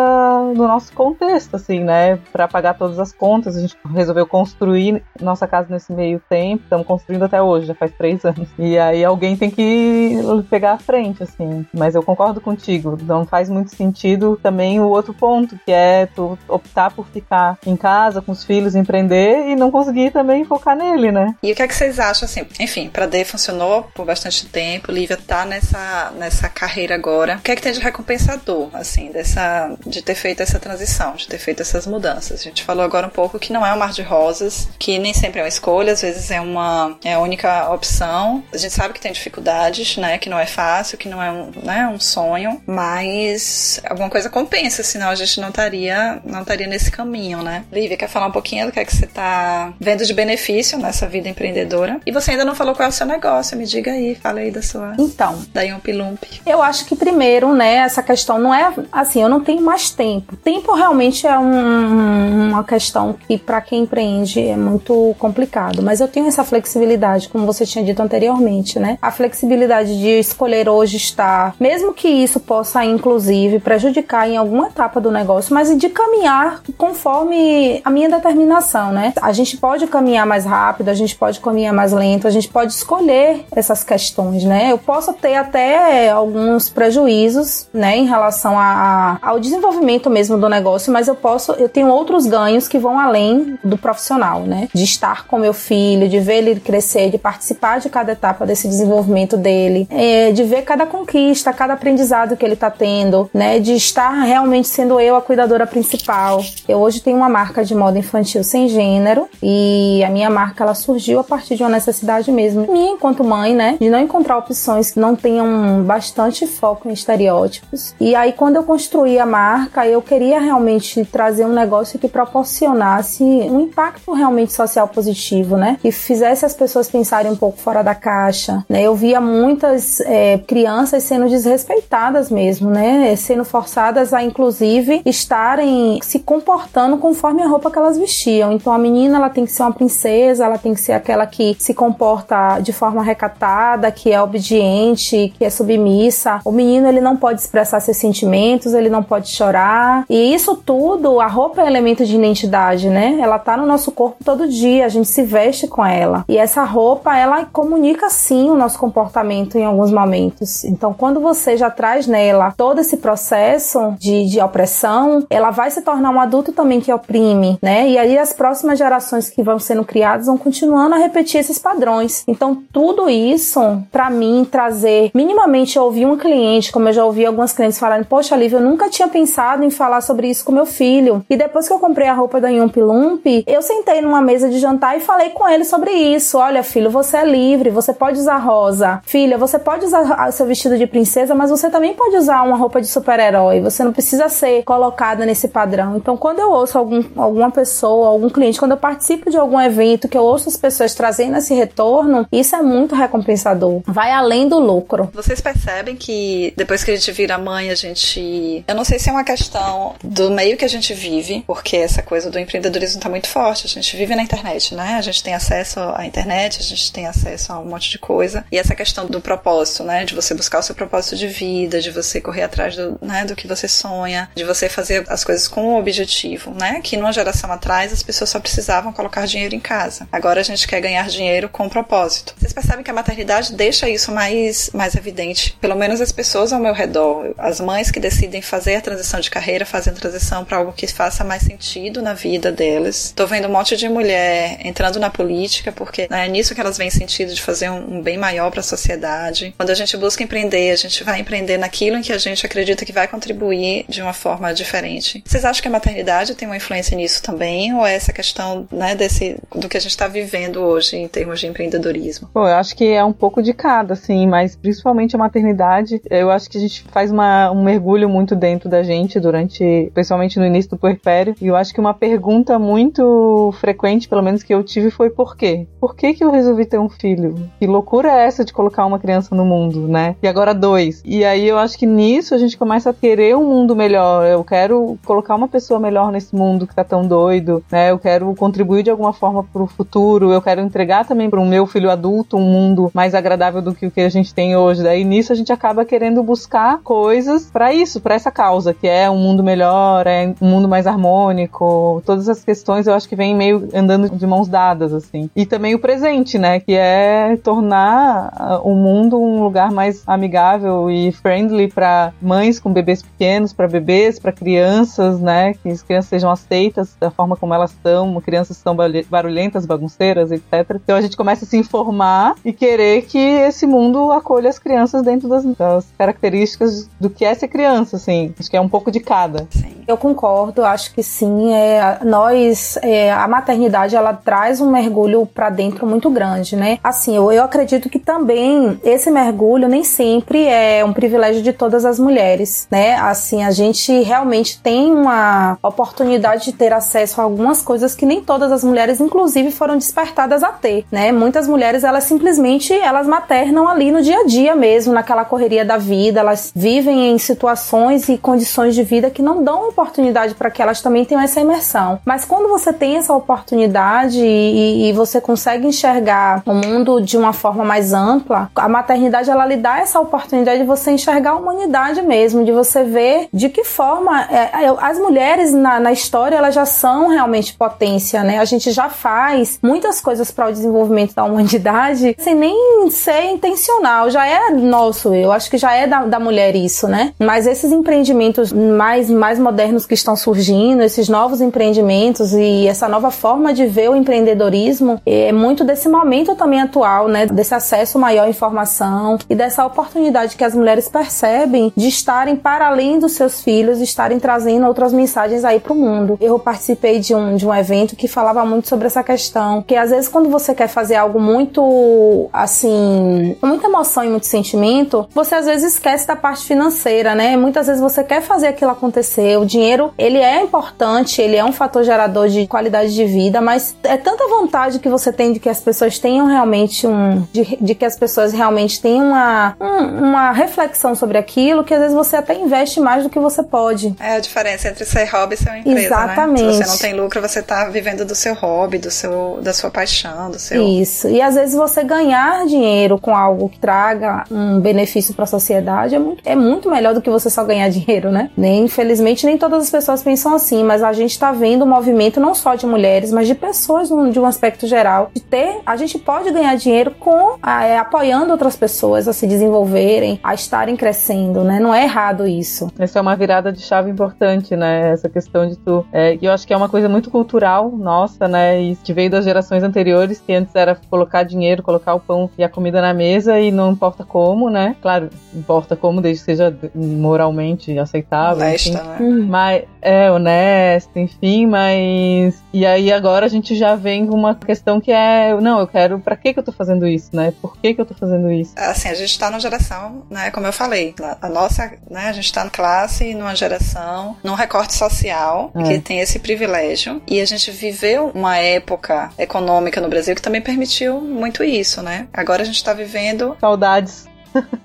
do nosso contexto, assim, né? Pra pagar todas as contas. A gente resolveu construir nossa casa nesse meio tempo. Estamos construindo até hoje, já faz três anos. E aí alguém tem que pegar a frente, assim. Mas eu concordo contigo. Não faz muito sentido também o outro ponto, que é tu optar por ficar em casa com os filhos, empreender e não conseguir também focar nele, né? E o que é que vocês acham, assim? Enfim, pra D funcionou por bastante tempo, Lívia tá nessa, nessa carreira agora. O que é que tem de recompensador, assim, dessa, de ter feito essa transição, de ter feito essas mudanças? A gente falou agora um pouco que não é um mar de rosas, que nem sempre é uma escolha, às vezes é uma é a única opção. A gente sabe que tem dificuldades, né, que não é fácil, que não é um, né, um sonho, mas alguma coisa compensa, senão a gente não estaria não estaria nesse caminho, né? Lívia, quer falar um pouquinho do que é que você tá vendo de benefício nessa vida empreendedora? E você ainda não falou qual é o seu negócio, me diga aí, fala aí da sua... Então, da Yumpilump. Eu acho que primeiro, né, essa questão não é, assim, eu não tenho mais tempo. Tempo realmente é um, uma questão que pra quem empreende é muito complicado, mas eu tenho essa flexibilidade, como você tinha dito anteriormente, né, a flexibilidade de escolher hoje estar, mesmo que isso possa, inclusive, prejudicar em alguma etapa do negócio, mas de caminhar conforme a minha determinação, né, a gente pode caminhar mais rápido, a gente pode caminhar mais lento, a gente pode escolher essas questões, né? Eu posso ter até alguns prejuízos, né, em relação a, a, ao desenvolvimento mesmo do negócio, mas eu posso, eu tenho outros ganhos que vão além do profissional, né? De estar com meu filho, de ver ele crescer, de participar de cada etapa desse desenvolvimento dele, é, de ver cada conquista, cada aprendizado que ele tá tendo, né? De estar realmente sendo eu a cuidadora principal. Eu hoje tenho uma marca de moda infantil sem gênero e a minha marca, ela surgiu a partir de uma necessidade mesmo minha enquanto mãe, né, de não encontrar opções que não tenham bastante foco em estereótipos. E aí, quando eu construí construir a marca, eu queria realmente trazer um negócio que proporcionasse um impacto realmente social positivo, né? Que fizesse as pessoas pensarem um pouco fora da caixa, né? Eu via muitas é, crianças sendo desrespeitadas mesmo, né? Sendo forçadas a, inclusive, estarem se comportando conforme a roupa que elas vestiam. Então, a menina, ela tem que ser uma princesa, ela tem que ser aquela que se comporta de forma recatada, que é obediente, que é submissa. O menino, ele não pode expressar seus sentimentos, ele não pode chorar. E isso tudo, a roupa é um elemento de identidade, né? Ela tá no nosso corpo todo dia, a gente se veste com ela. E essa roupa, ela comunica sim o nosso comportamento em alguns momentos. Então, quando você já traz nela todo esse processo de, de opressão, ela vai se tornar um adulto também que oprime, né? E aí as próximas gerações que vão sendo criadas vão continuando a repetir esses padrões. Então, tudo isso, pra mim, trazer... Minimamente, eu ouvi um cliente, como eu já ouvi algumas clientes falarem, poxa, Lívia, eu nunca tinha pensado em falar sobre isso com meu filho. E depois que eu comprei a roupa da Yumpilump, eu sentei numa mesa de jantar e falei com ele sobre isso. Olha, filho, você é livre, você pode usar rosa. Filha, você pode usar seu vestido de princesa, mas você também pode usar uma roupa de super-herói. Você não precisa ser colocada nesse padrão. Então, quando eu ouço algum, alguma pessoa, algum cliente, quando eu participo de algum evento, que eu ouço as pessoas trazendo esse retorno, isso é muito recompensador. Vai além do lucro. Vocês percebem que depois que a gente vira mãe, a gente... Eu não sei se é uma questão do meio que a gente vive, porque essa coisa do empreendedorismo tá muito forte. A gente vive na internet, né? A gente tem acesso à internet, a gente tem acesso a um monte de coisa. E essa questão do propósito, né? De você buscar o seu propósito de vida, de você correr atrás do, né, do que você sonha, de você fazer as coisas com um objetivo, né? Que numa geração atrás as pessoas só precisavam colocar dinheiro em casa. Agora a gente quer ganhar dinheiro com propósito. Vocês percebem que a maternidade deixa isso mais, mais evidente. Pelo menos as pessoas ao meu redor, as mães que decidem fazer a transição de carreira, fazem a transição para algo que faça mais sentido na vida delas. Tô vendo um monte de mulher entrando na política porque, né, é nisso que elas veem sentido de fazer um, um bem maior para a sociedade. Quando a gente busca empreender, a gente vai empreender naquilo em que a gente acredita que vai contribuir de uma forma diferente. Vocês acham que a maternidade tem uma influência nisso também? Ou é essa questão, né, desse, do que a gente está vivendo hoje em termos de empreendedorismo? Bom, eu acho que é um pouco de cada, assim, mas principalmente a maternidade, eu acho que a gente faz uma, um mergulho muito dentro da gente durante, principalmente no início do puerpério, e eu acho que uma pergunta muito frequente, pelo menos que eu tive, foi por quê? Por que que eu resolvi ter um filho? Que loucura é essa de colocar uma criança no mundo, né? E agora dois. E aí eu acho que nisso a gente começa a querer um mundo melhor. Eu quero colocar uma pessoa melhor nesse mundo que tá tão doido, né? Eu quero contribuir de alguma forma pro futuro, eu quero entregar também pro meu filho adulto um mundo mais agradável do que o que a gente tem hoje. Daí nisso a gente acaba querendo buscar coisas pra isso, pra essa causa, que é um mundo melhor, é um mundo mais harmônico. Todas essas questões eu acho que vêm meio andando de mãos dadas, assim. E também o presente, né? Que é tornar o mundo um lugar mais amigável e friendly pra mães com bebês pequenos, pra bebês, pra crianças, né? Que as crianças sejam aceitas da forma como elas estão, crianças são barulhentas, bagunceiras, etcétera. Então a gente começa a se informar e querer que esse mundo acolha as crianças dentro das, das características do que é ser criança, assim. Acho que é um pouco de cada. Sim. Eu concordo, acho que sim. É, nós, é, a maternidade, ela traz um mergulho pra dentro muito grande, né? Assim, eu, eu acredito que também esse mergulho nem sempre é um privilégio de todas as mulheres, né? Assim, a gente realmente tem uma oportunidade de ter acesso a algumas coisas que nem todas as mulheres, inclusive, foram despertadas a ter, né? Muitas mulheres, elas simplesmente, elas maternam ali no dia a dia mesmo, naquela correria da vida, elas vivem em situações e condições de vida que não dão oportunidade para que elas também tenham essa imersão. Mas quando você tem essa oportunidade e, e você consegue enxergar o mundo de uma forma mais ampla, a maternidade, ela lhe dá essa oportunidade de você enxergar a humanidade mesmo, de você ver de que forma é, as mulheres na, na história, elas já são realmente potência, né? A gente já faz muitas coisas para o desenvolvimento da humanidade sem nem ser intencional, já é nosso, eu acho que já é da, da mulher isso, né? Mas esses empreendimentos mais, mais modernos modernos que estão surgindo, esses novos empreendimentos e essa nova forma de ver o empreendedorismo é muito desse momento também atual, né? Desse acesso maior à informação e dessa oportunidade que as mulheres percebem de estarem para além dos seus filhos, estarem trazendo outras mensagens aí para o mundo. Eu participei de um, de um evento que falava muito sobre essa questão, que às vezes quando você quer fazer algo muito, assim, com muita emoção e muito sentimento, você às vezes esquece da parte financeira, né? Muitas vezes você quer fazer aquilo acontecer, o dinheiro, ele é importante, ele é um fator gerador de qualidade de vida, mas é tanta vontade que você tem de que as pessoas tenham realmente um... de, de que as pessoas realmente tenham uma, um, uma reflexão sobre aquilo, que às vezes você até investe mais do que você pode. É a diferença entre ser hobby e ser uma empresa, exatamente, né? Se você não tem lucro, você tá vivendo do seu hobby, do seu, da sua paixão, do seu... Isso, e às vezes você ganhar dinheiro com algo que traga um benefício para a sociedade é muito, é muito melhor do que você só ganhar dinheiro, né? Nem, infelizmente, nem todas as pessoas pensam assim, mas a gente tá vendo um movimento não só de mulheres, mas de pessoas de um aspecto geral, de ter, a gente pode ganhar dinheiro com, é, apoiando outras pessoas a se desenvolverem, a estarem crescendo, né? Não é errado isso. Essa é uma virada de chave importante, né? Essa questão de tu... É, eu acho que é uma coisa muito cultural nossa, né? E que veio das gerações anteriores, que antes era colocar dinheiro, colocar o pão e a comida na mesa e não importa como, né? Claro, importa como, desde que seja moralmente aceitável. Honesta, enfim, né? Hum. Mas, é, honesto, enfim, mas... E aí agora a gente já vem com uma questão que é... Não, eu quero... Pra que que eu tô fazendo isso, né? Por que que eu tô fazendo isso? Assim, a gente tá numa geração, né? Como eu falei, a nossa... Né, a gente tá na classe, numa geração, num recorte social, é, que tem esse privilégio. E a gente viveu uma época econômica no Brasil que também permitiu muito isso, né? Agora a gente tá vivendo... Saudades.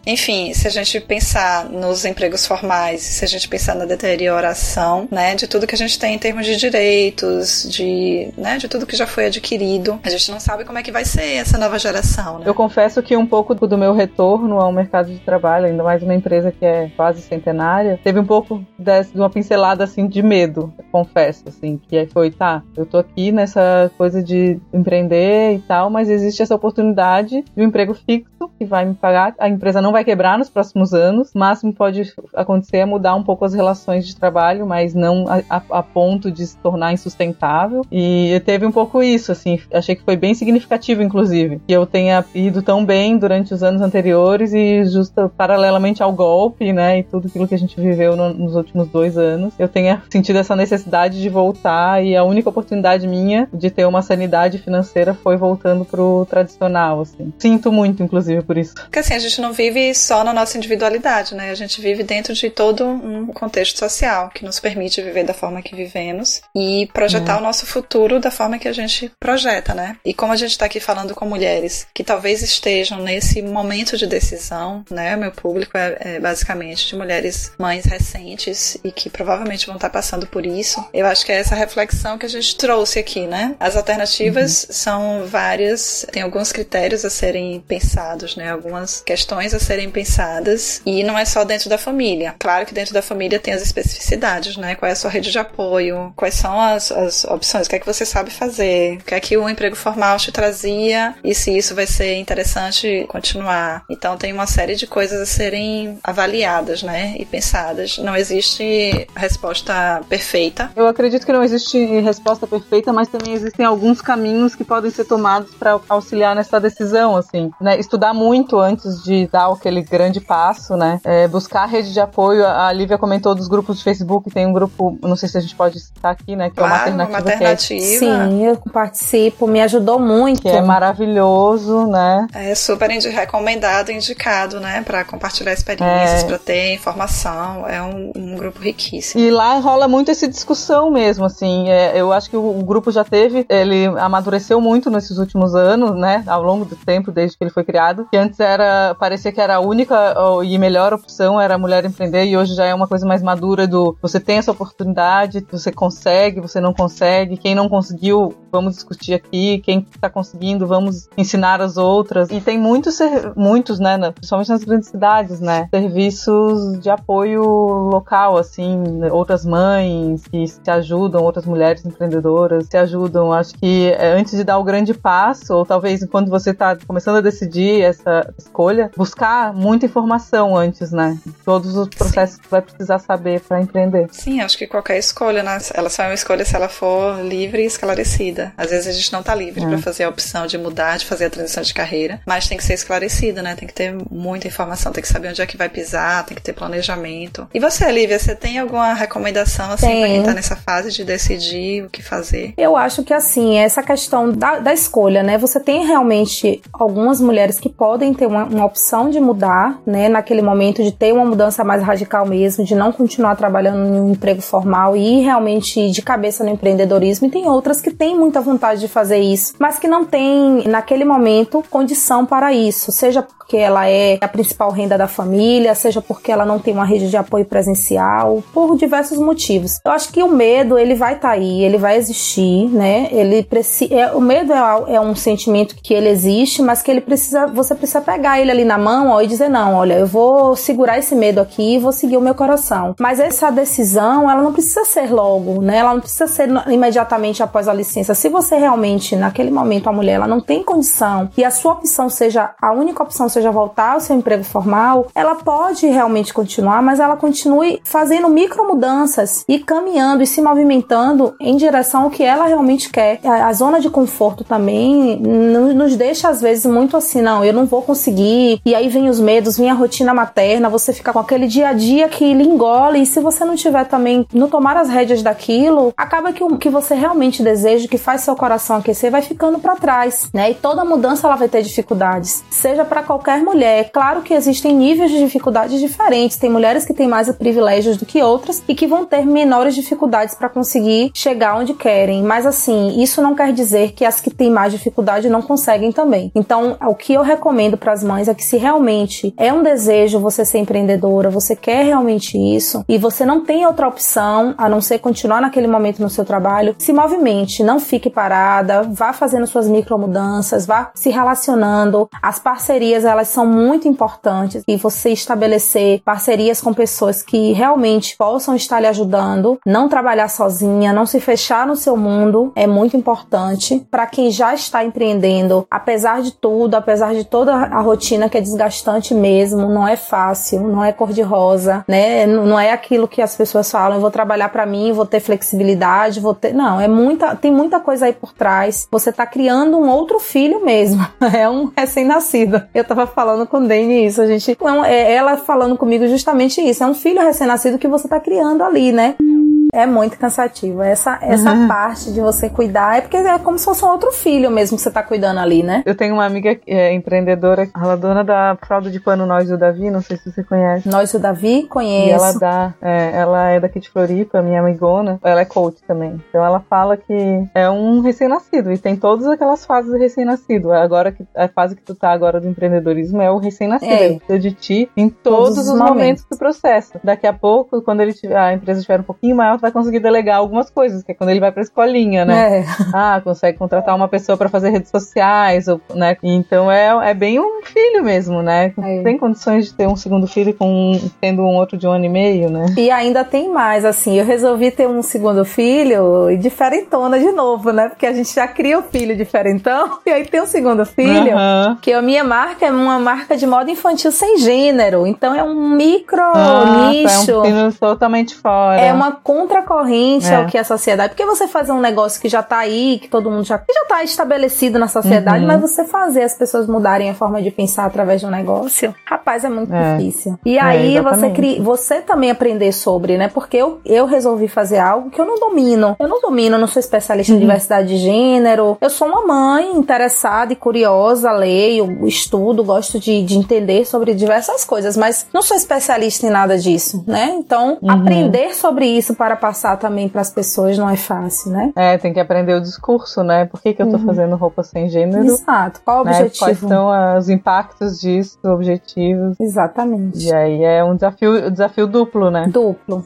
Enfim, se a gente pensar nos empregos formais, se a gente pensar na deterioração, né, de tudo que a gente tem em termos de direitos, de, né, de tudo que já foi adquirido, a gente não sabe como é que vai ser essa nova geração, né? Eu confesso que um pouco do meu retorno ao mercado de trabalho, ainda mais uma empresa que é quase centenária, teve um pouco de uma pincelada, assim, de medo, confesso, assim, que foi, tá, eu tô aqui nessa coisa de empreender e tal, mas existe essa oportunidade de um emprego fixo que vai me pagar, a A empresa não vai quebrar nos próximos anos, o máximo que pode acontecer é mudar um pouco as relações de trabalho, mas não a, a, a ponto de se tornar insustentável. E teve um pouco isso, assim, achei que foi bem significativo, inclusive, que eu tenha ido tão bem durante os anos anteriores e justo paralelamente ao golpe, né, e tudo aquilo que a gente viveu no, nos últimos dois anos, eu tenha sentido essa necessidade de voltar, e a única oportunidade minha de ter uma sanidade financeira foi voltando pro tradicional, assim. Sinto muito, inclusive, por isso. Porque assim, a gente não não vive só na nossa individualidade, né? A gente vive dentro de todo um contexto social que nos permite viver da forma que vivemos e projetar hum. o nosso futuro da forma que a gente projeta, né? E como a gente tá aqui falando com mulheres que talvez estejam nesse momento de decisão, né? Meu público é, é basicamente de mulheres mães recentes e que provavelmente vão estar passando por isso. Eu acho que é essa reflexão que a gente trouxe aqui, né? As alternativas hum. são várias, tem alguns critérios a serem pensados, né? Algumas questões a serem pensadas, e não é só dentro da família. Claro que dentro da família tem as especificidades, né? Qual é a sua rede de apoio, quais são as, as opções, o que é que você sabe fazer, o que é que o emprego formal te trazia e se isso vai ser interessante continuar. Então tem uma série de coisas a serem avaliadas, né? E pensadas. Não existe resposta perfeita. Eu acredito que não existe resposta perfeita, mas também existem alguns caminhos que podem ser tomados para auxiliar nessa decisão, assim, né? Estudar muito antes de dar aquele grande passo, né? É, buscar a rede de apoio. A Lívia comentou dos grupos de Facebook, tem um grupo, não sei se a gente pode citar aqui, né? Que claro, é uma alternativa. É... Sim, eu participo, me ajudou muito. Que é maravilhoso, né? É super indi- recomendado, indicado, né? Pra compartilhar experiências, é... pra ter informação. É um, um grupo riquíssimo. E lá rola muito essa discussão mesmo, assim. É, eu acho que o, o grupo já teve, ele amadureceu muito nesses últimos anos, né? Ao longo do tempo, desde que ele foi criado. Que antes era... parecia que era a única e melhor opção era a mulher empreender, e hoje já é uma coisa mais madura do você tem essa oportunidade, você consegue, você não consegue, quem não conseguiu, vamos discutir aqui, quem está conseguindo, vamos ensinar as outras. E tem muitos, muitos, né, principalmente nas grandes cidades, né, serviços de apoio local, assim, outras mães que se ajudam, outras mulheres empreendedoras se ajudam. Acho que antes de dar o grande passo, ou talvez quando você está começando a decidir essa escolha, buscar muita informação antes, né? Todos os processos Sim. que vai precisar saber para empreender. Sim, acho que qualquer escolha, né? Ela só é uma escolha se ela for livre e esclarecida. Às vezes a gente não tá livre é. para fazer a opção de mudar, de fazer a transição de carreira, mas tem que ser esclarecida, né? Tem que ter muita informação, tem que saber onde é que vai pisar, tem que ter planejamento. E você, Lívia, você tem alguma recomendação, assim, tem. pra quem tá nessa fase de decidir o que fazer? Eu acho que, assim, essa questão da, da escolha, né? Você tem realmente algumas mulheres que podem ter uma, uma opção de mudar, né? Naquele momento de ter uma mudança mais radical mesmo, de não continuar trabalhando em um emprego formal e ir realmente de cabeça no empreendedorismo. E tem outras que têm muita vontade de fazer isso, mas que não têm, naquele momento, condição para isso. Seja porque ela é a principal renda da família, seja porque ela não tem uma rede de apoio presencial, por diversos motivos. Eu acho que o medo, ele vai estar tá aí, ele vai existir, né? Ele preci... é, o medo é, é um sentimento que ele existe, mas que ele precisa, você precisa pegar ele ali na mão, ó, e dizer, não, olha, eu vou segurar esse medo aqui e vou seguir o meu coração. Mas essa decisão, ela não precisa ser logo, né? Ela não precisa ser imediatamente após a licença. Se você realmente, naquele momento, a mulher, ela não tem condição e a sua opção seja, a única opção seja voltar ao seu emprego formal, ela pode realmente continuar, mas ela continue fazendo micro mudanças e caminhando e se movimentando em direção ao que ela realmente quer. A, a zona de conforto também n- nos deixa às vezes muito assim, não, eu não vou conseguir, e aí vem os medos, vem a rotina materna, você fica com aquele dia a dia que lhe engole, e se você não tiver também, não tomar as rédeas daquilo, acaba que o que você realmente deseja, que faz seu coração aquecer, vai ficando para trás, né? E toda mudança ela vai ter dificuldades, seja para qualquer mulher. Claro que existem níveis de dificuldades diferentes, tem mulheres que têm mais privilégios do que outras e que vão ter menores dificuldades para conseguir chegar onde querem, mas assim, isso não quer dizer que as que têm mais dificuldade não conseguem também. Então, o que eu recomendo para as mães é que, se realmente é um desejo você ser empreendedora, você quer realmente isso e você não tem outra opção a não ser continuar naquele momento no seu trabalho, se movimente, não fique parada, vá fazendo suas micromudanças, vá se relacionando. As parcerias, elas são muito importantes, e você estabelecer parcerias com pessoas que realmente possam estar lhe ajudando, não trabalhar sozinha, não se fechar no seu mundo, é muito importante. Para quem já está empreendendo, apesar de tudo, apesar de toda a rotina que é desgastante mesmo, não é fácil, não é cor-de-rosa, né? Não é aquilo que as pessoas falam, eu vou trabalhar para mim, vou ter flexibilidade, vou ter... Não, é muita, tem muita coisa aí por trás. Você está criando um outro filho mesmo, é um recém-nascido. Eu tava falando com o Dani isso, a gente... Ela falando comigo justamente isso, é um filho recém-nascido que você tá criando ali, né? É muito cansativo. Essa, essa uhum. parte de você cuidar, é porque é como se fosse um outro filho mesmo que você tá cuidando ali, né? Eu tenho uma amiga é, empreendedora, ela é dona da fralda de pano Nós e o Davi, não sei se você conhece. Nós e o Davi? Conheço. E ela dá, é, ela é daqui de Floripa, minha amigona, ela é coach também. Então ela fala que é um recém-nascido e tem todas aquelas fases do recém-nascido. Agora, que, a fase que tu tá agora do empreendedorismo é o recém-nascido. É. Ele precisa de ti em todos, todos os momentos. momentos do processo. Daqui a pouco, quando ele tiver, a empresa estiver um pouquinho maior, vai conseguir delegar algumas coisas, que é quando ele vai pra escolinha, né? É. Ah, consegue contratar uma pessoa pra fazer redes sociais, ou, né? Então é, é bem um filho mesmo, né? É. Tem condições de ter um segundo filho com, tendo um outro de um ano e meio, né? E ainda tem mais, assim, eu resolvi ter um segundo filho e diferentona de novo, né? Porque a gente já cria o filho diferentão, e aí tem um segundo filho, uh-huh. que a minha marca é uma marca de moda infantil sem gênero, então é um micro ah, nicho. É um filho totalmente fora. É uma contracorrente é. ao que a sociedade... Porque você fazer um negócio que já tá aí, que todo mundo já, que já tá estabelecido na sociedade, uhum. mas você fazer as pessoas mudarem a forma de pensar através de um negócio, rapaz, é muito é. difícil. E é, aí você, cri, você também aprender sobre, né? Porque eu, eu resolvi fazer algo que eu não domino. Eu não domino, eu não sou especialista uhum. em diversidade de gênero. Eu sou uma mãe interessada e curiosa, leio, estudo, gosto de, de entender sobre diversas coisas, mas não sou especialista em nada disso, né? Então, uhum. aprender sobre isso para para passar também para as pessoas não é fácil, né? É, tem que aprender o discurso, né? Por que que eu tô uhum. fazendo roupa sem gênero? Exato. Qual o né? objetivo? Quais são uh, os impactos disso, objetivos? Exatamente. E aí é um desafio, desafio duplo, né? Duplo.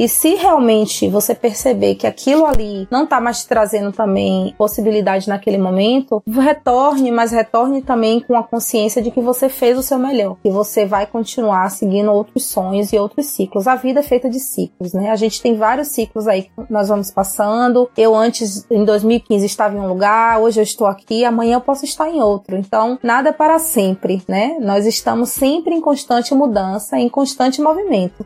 E se realmente você perceber que aquilo ali não está mais te trazendo também possibilidade naquele momento, retorne, mas retorne também com a consciência de que você fez o seu melhor, que você vai continuar seguindo outros sonhos e outros ciclos. A vida é feita de ciclos, né? A gente tem vários ciclos aí que nós vamos passando. Eu antes, em dois mil e quinze, estava em um lugar, hoje eu estou aqui, amanhã eu posso estar em outro. Então, nada é para sempre, né? Nós estamos sempre em constante mudança, em constante movimento.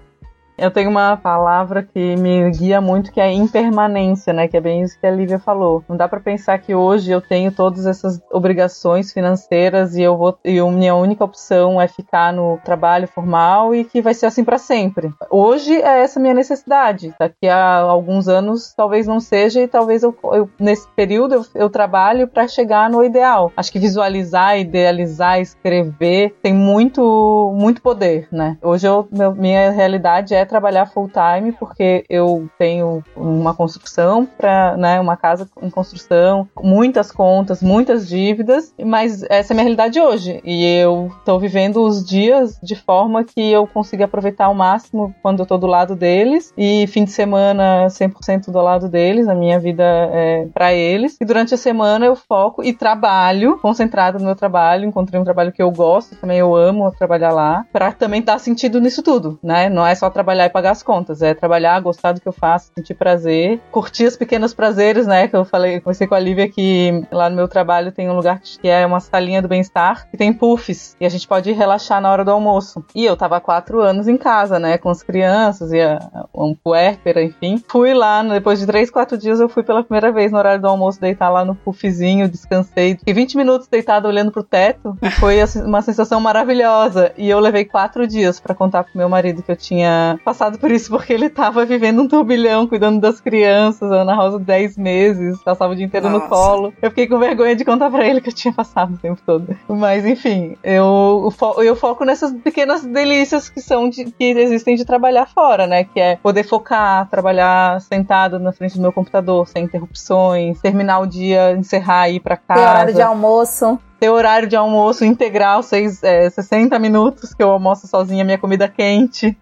Eu tenho uma palavra que me guia muito, que é impermanência, né? Que é bem isso que a Lívia falou. Não dá pra pensar que hoje eu tenho todas essas obrigações financeiras e eu vou e a minha única opção é ficar no trabalho formal e que vai ser assim pra sempre. Hoje é essa minha necessidade. Daqui a alguns anos talvez não seja e talvez eu, eu nesse período eu, eu trabalho pra chegar no ideal. Acho que visualizar, idealizar, escrever tem muito, muito poder, né? Hoje eu, meu, minha realidade é trabalhar full time, porque eu tenho uma construção para, né, uma casa em construção, muitas contas, muitas dívidas, mas essa é a minha realidade hoje, e eu tô vivendo os dias de forma que eu consiga aproveitar ao máximo quando eu tô do lado deles, e fim de semana cem por cento do lado deles, a minha vida é para eles, e durante a semana eu foco e trabalho, concentrado no meu trabalho, encontrei um trabalho que eu gosto, também eu amo trabalhar lá, para também dar sentido nisso tudo, né, não é só trabalhar trabalhar e pagar as contas, é trabalhar, gostar do que eu faço, sentir prazer, curtir os pequenos prazeres, né, que eu falei, comecei com a Lívia que lá no meu trabalho tem um lugar que é uma salinha do bem-estar, que tem puffs, e a gente pode relaxar na hora do almoço. E eu tava há quatro anos em casa, né, com as crianças e a, um puérpera, enfim. Fui lá, depois de três, quatro dias eu fui pela primeira vez no horário do almoço deitar lá no puffzinho, descansei, fiquei vinte minutos deitada olhando pro teto, e foi uma sensação maravilhosa, e eu levei quatro dias pra contar pro meu marido que eu tinha passado por isso, porque ele tava vivendo um turbilhão, cuidando das crianças, a Ana Rosa dez meses, passava o dia inteiro Nossa. no colo. Eu fiquei com vergonha de contar pra ele que eu tinha passado o tempo todo. Mas enfim, eu, eu foco nessas pequenas delícias que são de, que existem de trabalhar fora, né? Que é poder focar, trabalhar sentado na frente do meu computador, sem interrupções, terminar o dia, encerrar, ir pra casa. Tem horário de almoço. Ter horário de almoço integral, seis, é, sessenta minutos, que eu almoço sozinha, minha comida quente.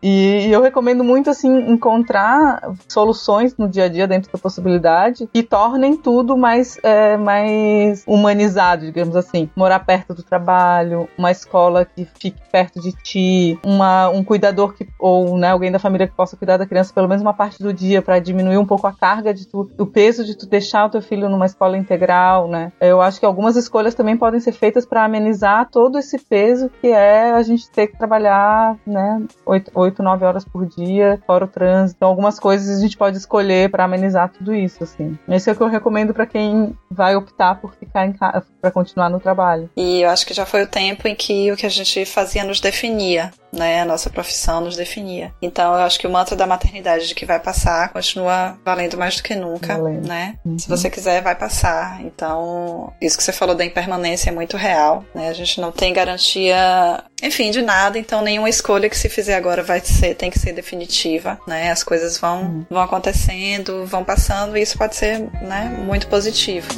E, e eu recomendo muito, assim, encontrar soluções no dia a dia, dentro da possibilidade, que tornem tudo mais, é, mais humanizado, digamos assim. Morar perto do trabalho, uma escola que fique perto de ti, uma, um cuidador que, ou né, alguém da família que possa cuidar da criança pelo menos uma parte do dia, para diminuir um pouco a carga, de tu, o peso de tu deixar o teu filho numa escola integral, né? Eu acho que algumas escolhas também podem ser feitas para amenizar todo esse peso que é a gente ter que trabalhar, né, oito, nove horas por dia, fora o trânsito. Então, algumas coisas a gente pode escolher para amenizar tudo isso, assim. Esse é o que eu recomendo para quem vai optar por ficar em casa, para continuar no trabalho. E eu acho que já foi o tempo em que o que a gente fazia nos definia, né, a nossa profissão nos definia. Então, eu acho que o mantra da maternidade de que vai passar continua valendo mais do que nunca, valendo. Né? Uhum. Se você quiser, vai passar. Então, isso que você falou da impermanência é muito real, né? A gente não tem garantia, enfim, de nada, então nenhuma escolha que se fizer agora vai ser, tem que ser definitiva, né? As coisas vão, uhum. vão acontecendo, vão passando, e isso pode ser, né, muito positivo.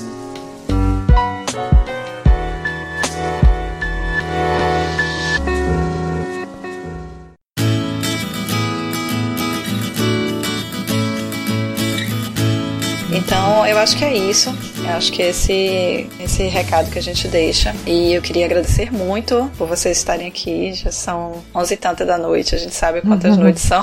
Então, eu acho que é isso. Eu acho que esse esse recado que a gente deixa. E eu queria agradecer muito por vocês estarem aqui. Já são onze e tanta da noite. A gente sabe quantas uhum. noites são.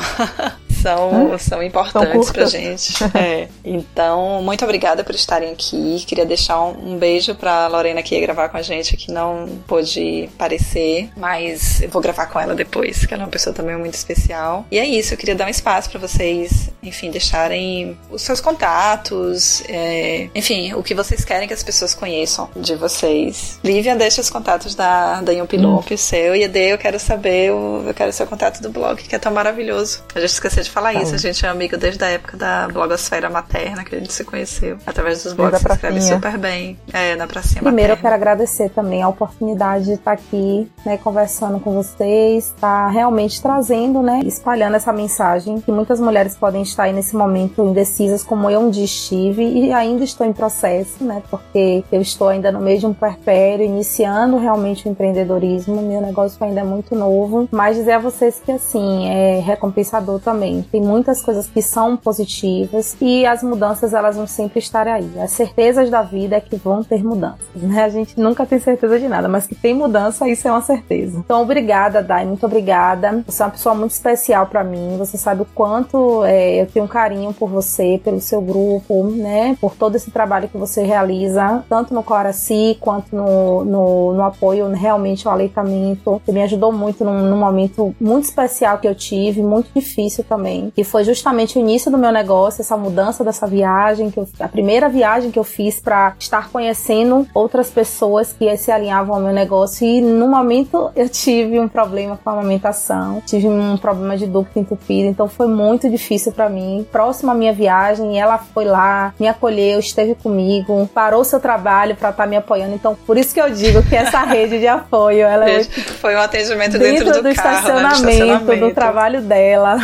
São, são importantes pra gente. É. Então, muito obrigada por estarem aqui. Queria deixar um, um beijo pra Lorena, que ia gravar com a gente, que não pôde aparecer, mas eu vou gravar com ela depois, que ela é uma pessoa também muito especial. E é isso, eu queria dar um espaço pra vocês, enfim, deixarem os seus contatos, é, enfim, o que vocês querem que as pessoas conheçam de vocês. Lívia, deixa os contatos da, da Yumpilump, hum. o seu, e a Dê, eu quero saber, eu, eu quero o seu contato do blog, que é tão maravilhoso. A gente esqueceu de falar tá. isso, a gente é amigo desde a época da blogosfera materna, que a gente se conheceu através dos blogs, se escreve super bem é, na pracinha primeiro materna. Eu quero agradecer também a oportunidade de estar aqui, né, conversando com vocês, tá realmente trazendo, né, espalhando essa mensagem que muitas mulheres podem estar aí nesse momento indecisas, como eu um dia estive e ainda estou em processo, né, porque eu estou ainda no meio de um puerpério, iniciando realmente o empreendedorismo, meu negócio ainda é muito novo, mas dizer a vocês que assim, é recompensador também tem, tem muitas coisas que são positivas e as mudanças elas vão sempre estar aí. As certezas da vida é que vão ter mudanças, né? A gente nunca tem certeza de nada, mas que tem mudança, isso é uma certeza. Então, obrigada, Dai, muito obrigada. Você é uma pessoa muito especial pra mim, você sabe o quanto é, eu tenho um carinho por você, pelo seu grupo, né? Por todo esse trabalho que você realiza, tanto no Coraci, quanto no, no, no apoio realmente ao aleitamento, que me ajudou muito num, num momento muito especial que eu tive, muito difícil também, e foi justamente o início do meu negócio, essa mudança dessa viagem, que eu, a primeira viagem que eu fiz pra estar conhecendo outras pessoas que se alinhavam ao meu negócio, e no momento eu tive um problema com a amamentação, tive um problema de ducto entupido, então foi muito difícil pra mim. Próxima à minha viagem, ela foi lá, me acolheu, esteve comigo, parou seu trabalho pra estar tá me apoiando, então por isso que eu digo que essa rede de apoio, ela foi um atendimento dentro, dentro do, do carro, estacionamento, né? Estacionamento, do trabalho dela,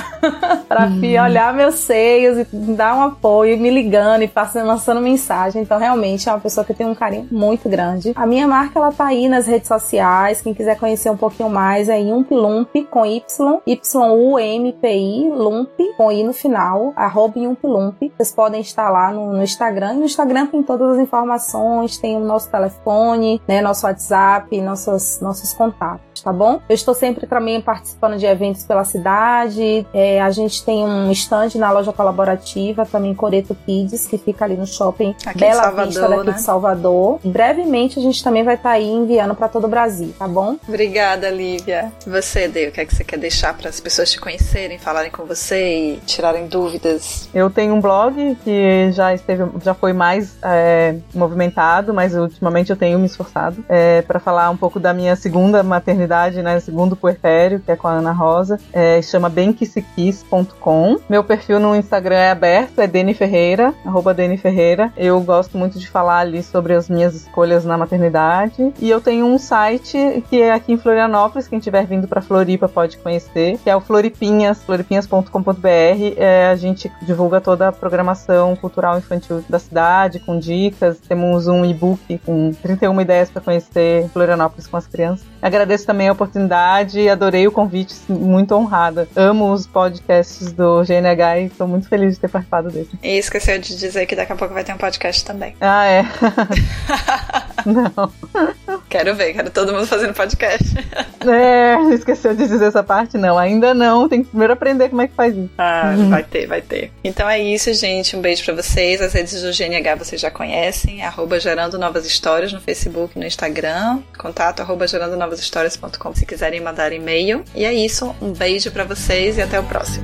pra hum. olhar meus seios e dar um apoio, e me ligando e passando, lançando mensagem. Então realmente é uma pessoa que eu tenho um carinho muito grande. A minha marca, ela tá aí nas redes sociais, quem quiser conhecer um pouquinho mais é Yumpilump com Y, Y-U-M-P-I, Lump com I no final, arroba Yumpilump. Vocês podem estar lá no, no Instagram, e no Instagram tem todas as informações, tem o nosso telefone, né, nosso WhatsApp, nossos, nossos contatos, tá bom? Eu estou sempre também participando de eventos pela cidade, é, a gente tem um stand na loja colaborativa, também Coreto Pides, que fica ali no shopping aqui Bela Vista, daqui, né, de Salvador. Brevemente a gente também vai estar tá aí enviando para todo o Brasil, tá bom? Obrigada, Lívia. Você, Dê, o que é que você quer deixar para as pessoas te conhecerem, falarem com você e tirarem dúvidas? Eu tenho um blog que já, esteve, já foi mais é, movimentado, mas ultimamente eu tenho me esforçado é, para falar um pouco da minha segunda maternidade, né, segundo puerpério, que é com a Ana Rosa, é, chama bem que se quis ponto com. Meu perfil no Instagram é aberto, é Denise Ferreira, arroba Denise Ferreira. Eu gosto muito de falar ali sobre as minhas escolhas na maternidade, e eu tenho um site que é aqui em Florianópolis, quem estiver vindo para Floripa pode conhecer, que é o Floripinhas, floripinhas ponto com ponto b r. É, a gente divulga toda a programação cultural infantil da cidade com dicas, temos um e-book com trinta e uma ideias para conhecer Florianópolis com as crianças. Agradeço também a oportunidade, adorei o convite, muito honrada. Amo os podcasts do G N H e estou muito feliz de ter participado desse. E esqueceu de dizer que daqui a pouco vai ter um podcast também. Ah, é? Não. Quero ver, quero todo mundo fazendo podcast. É, esqueceu de dizer essa parte? Não, ainda não. Tem que primeiro aprender como é que faz isso. Ah, uhum. vai ter, vai ter. Então é isso, gente. Um beijo pra vocês. As redes do G N H vocês já conhecem. Arroba Gerando Novas Histórias no Facebook, no Instagram. Contato arroba gerando novas histórias ponto com se quiserem mandar e-mail. E é isso. Um beijo pra vocês e até o próximo.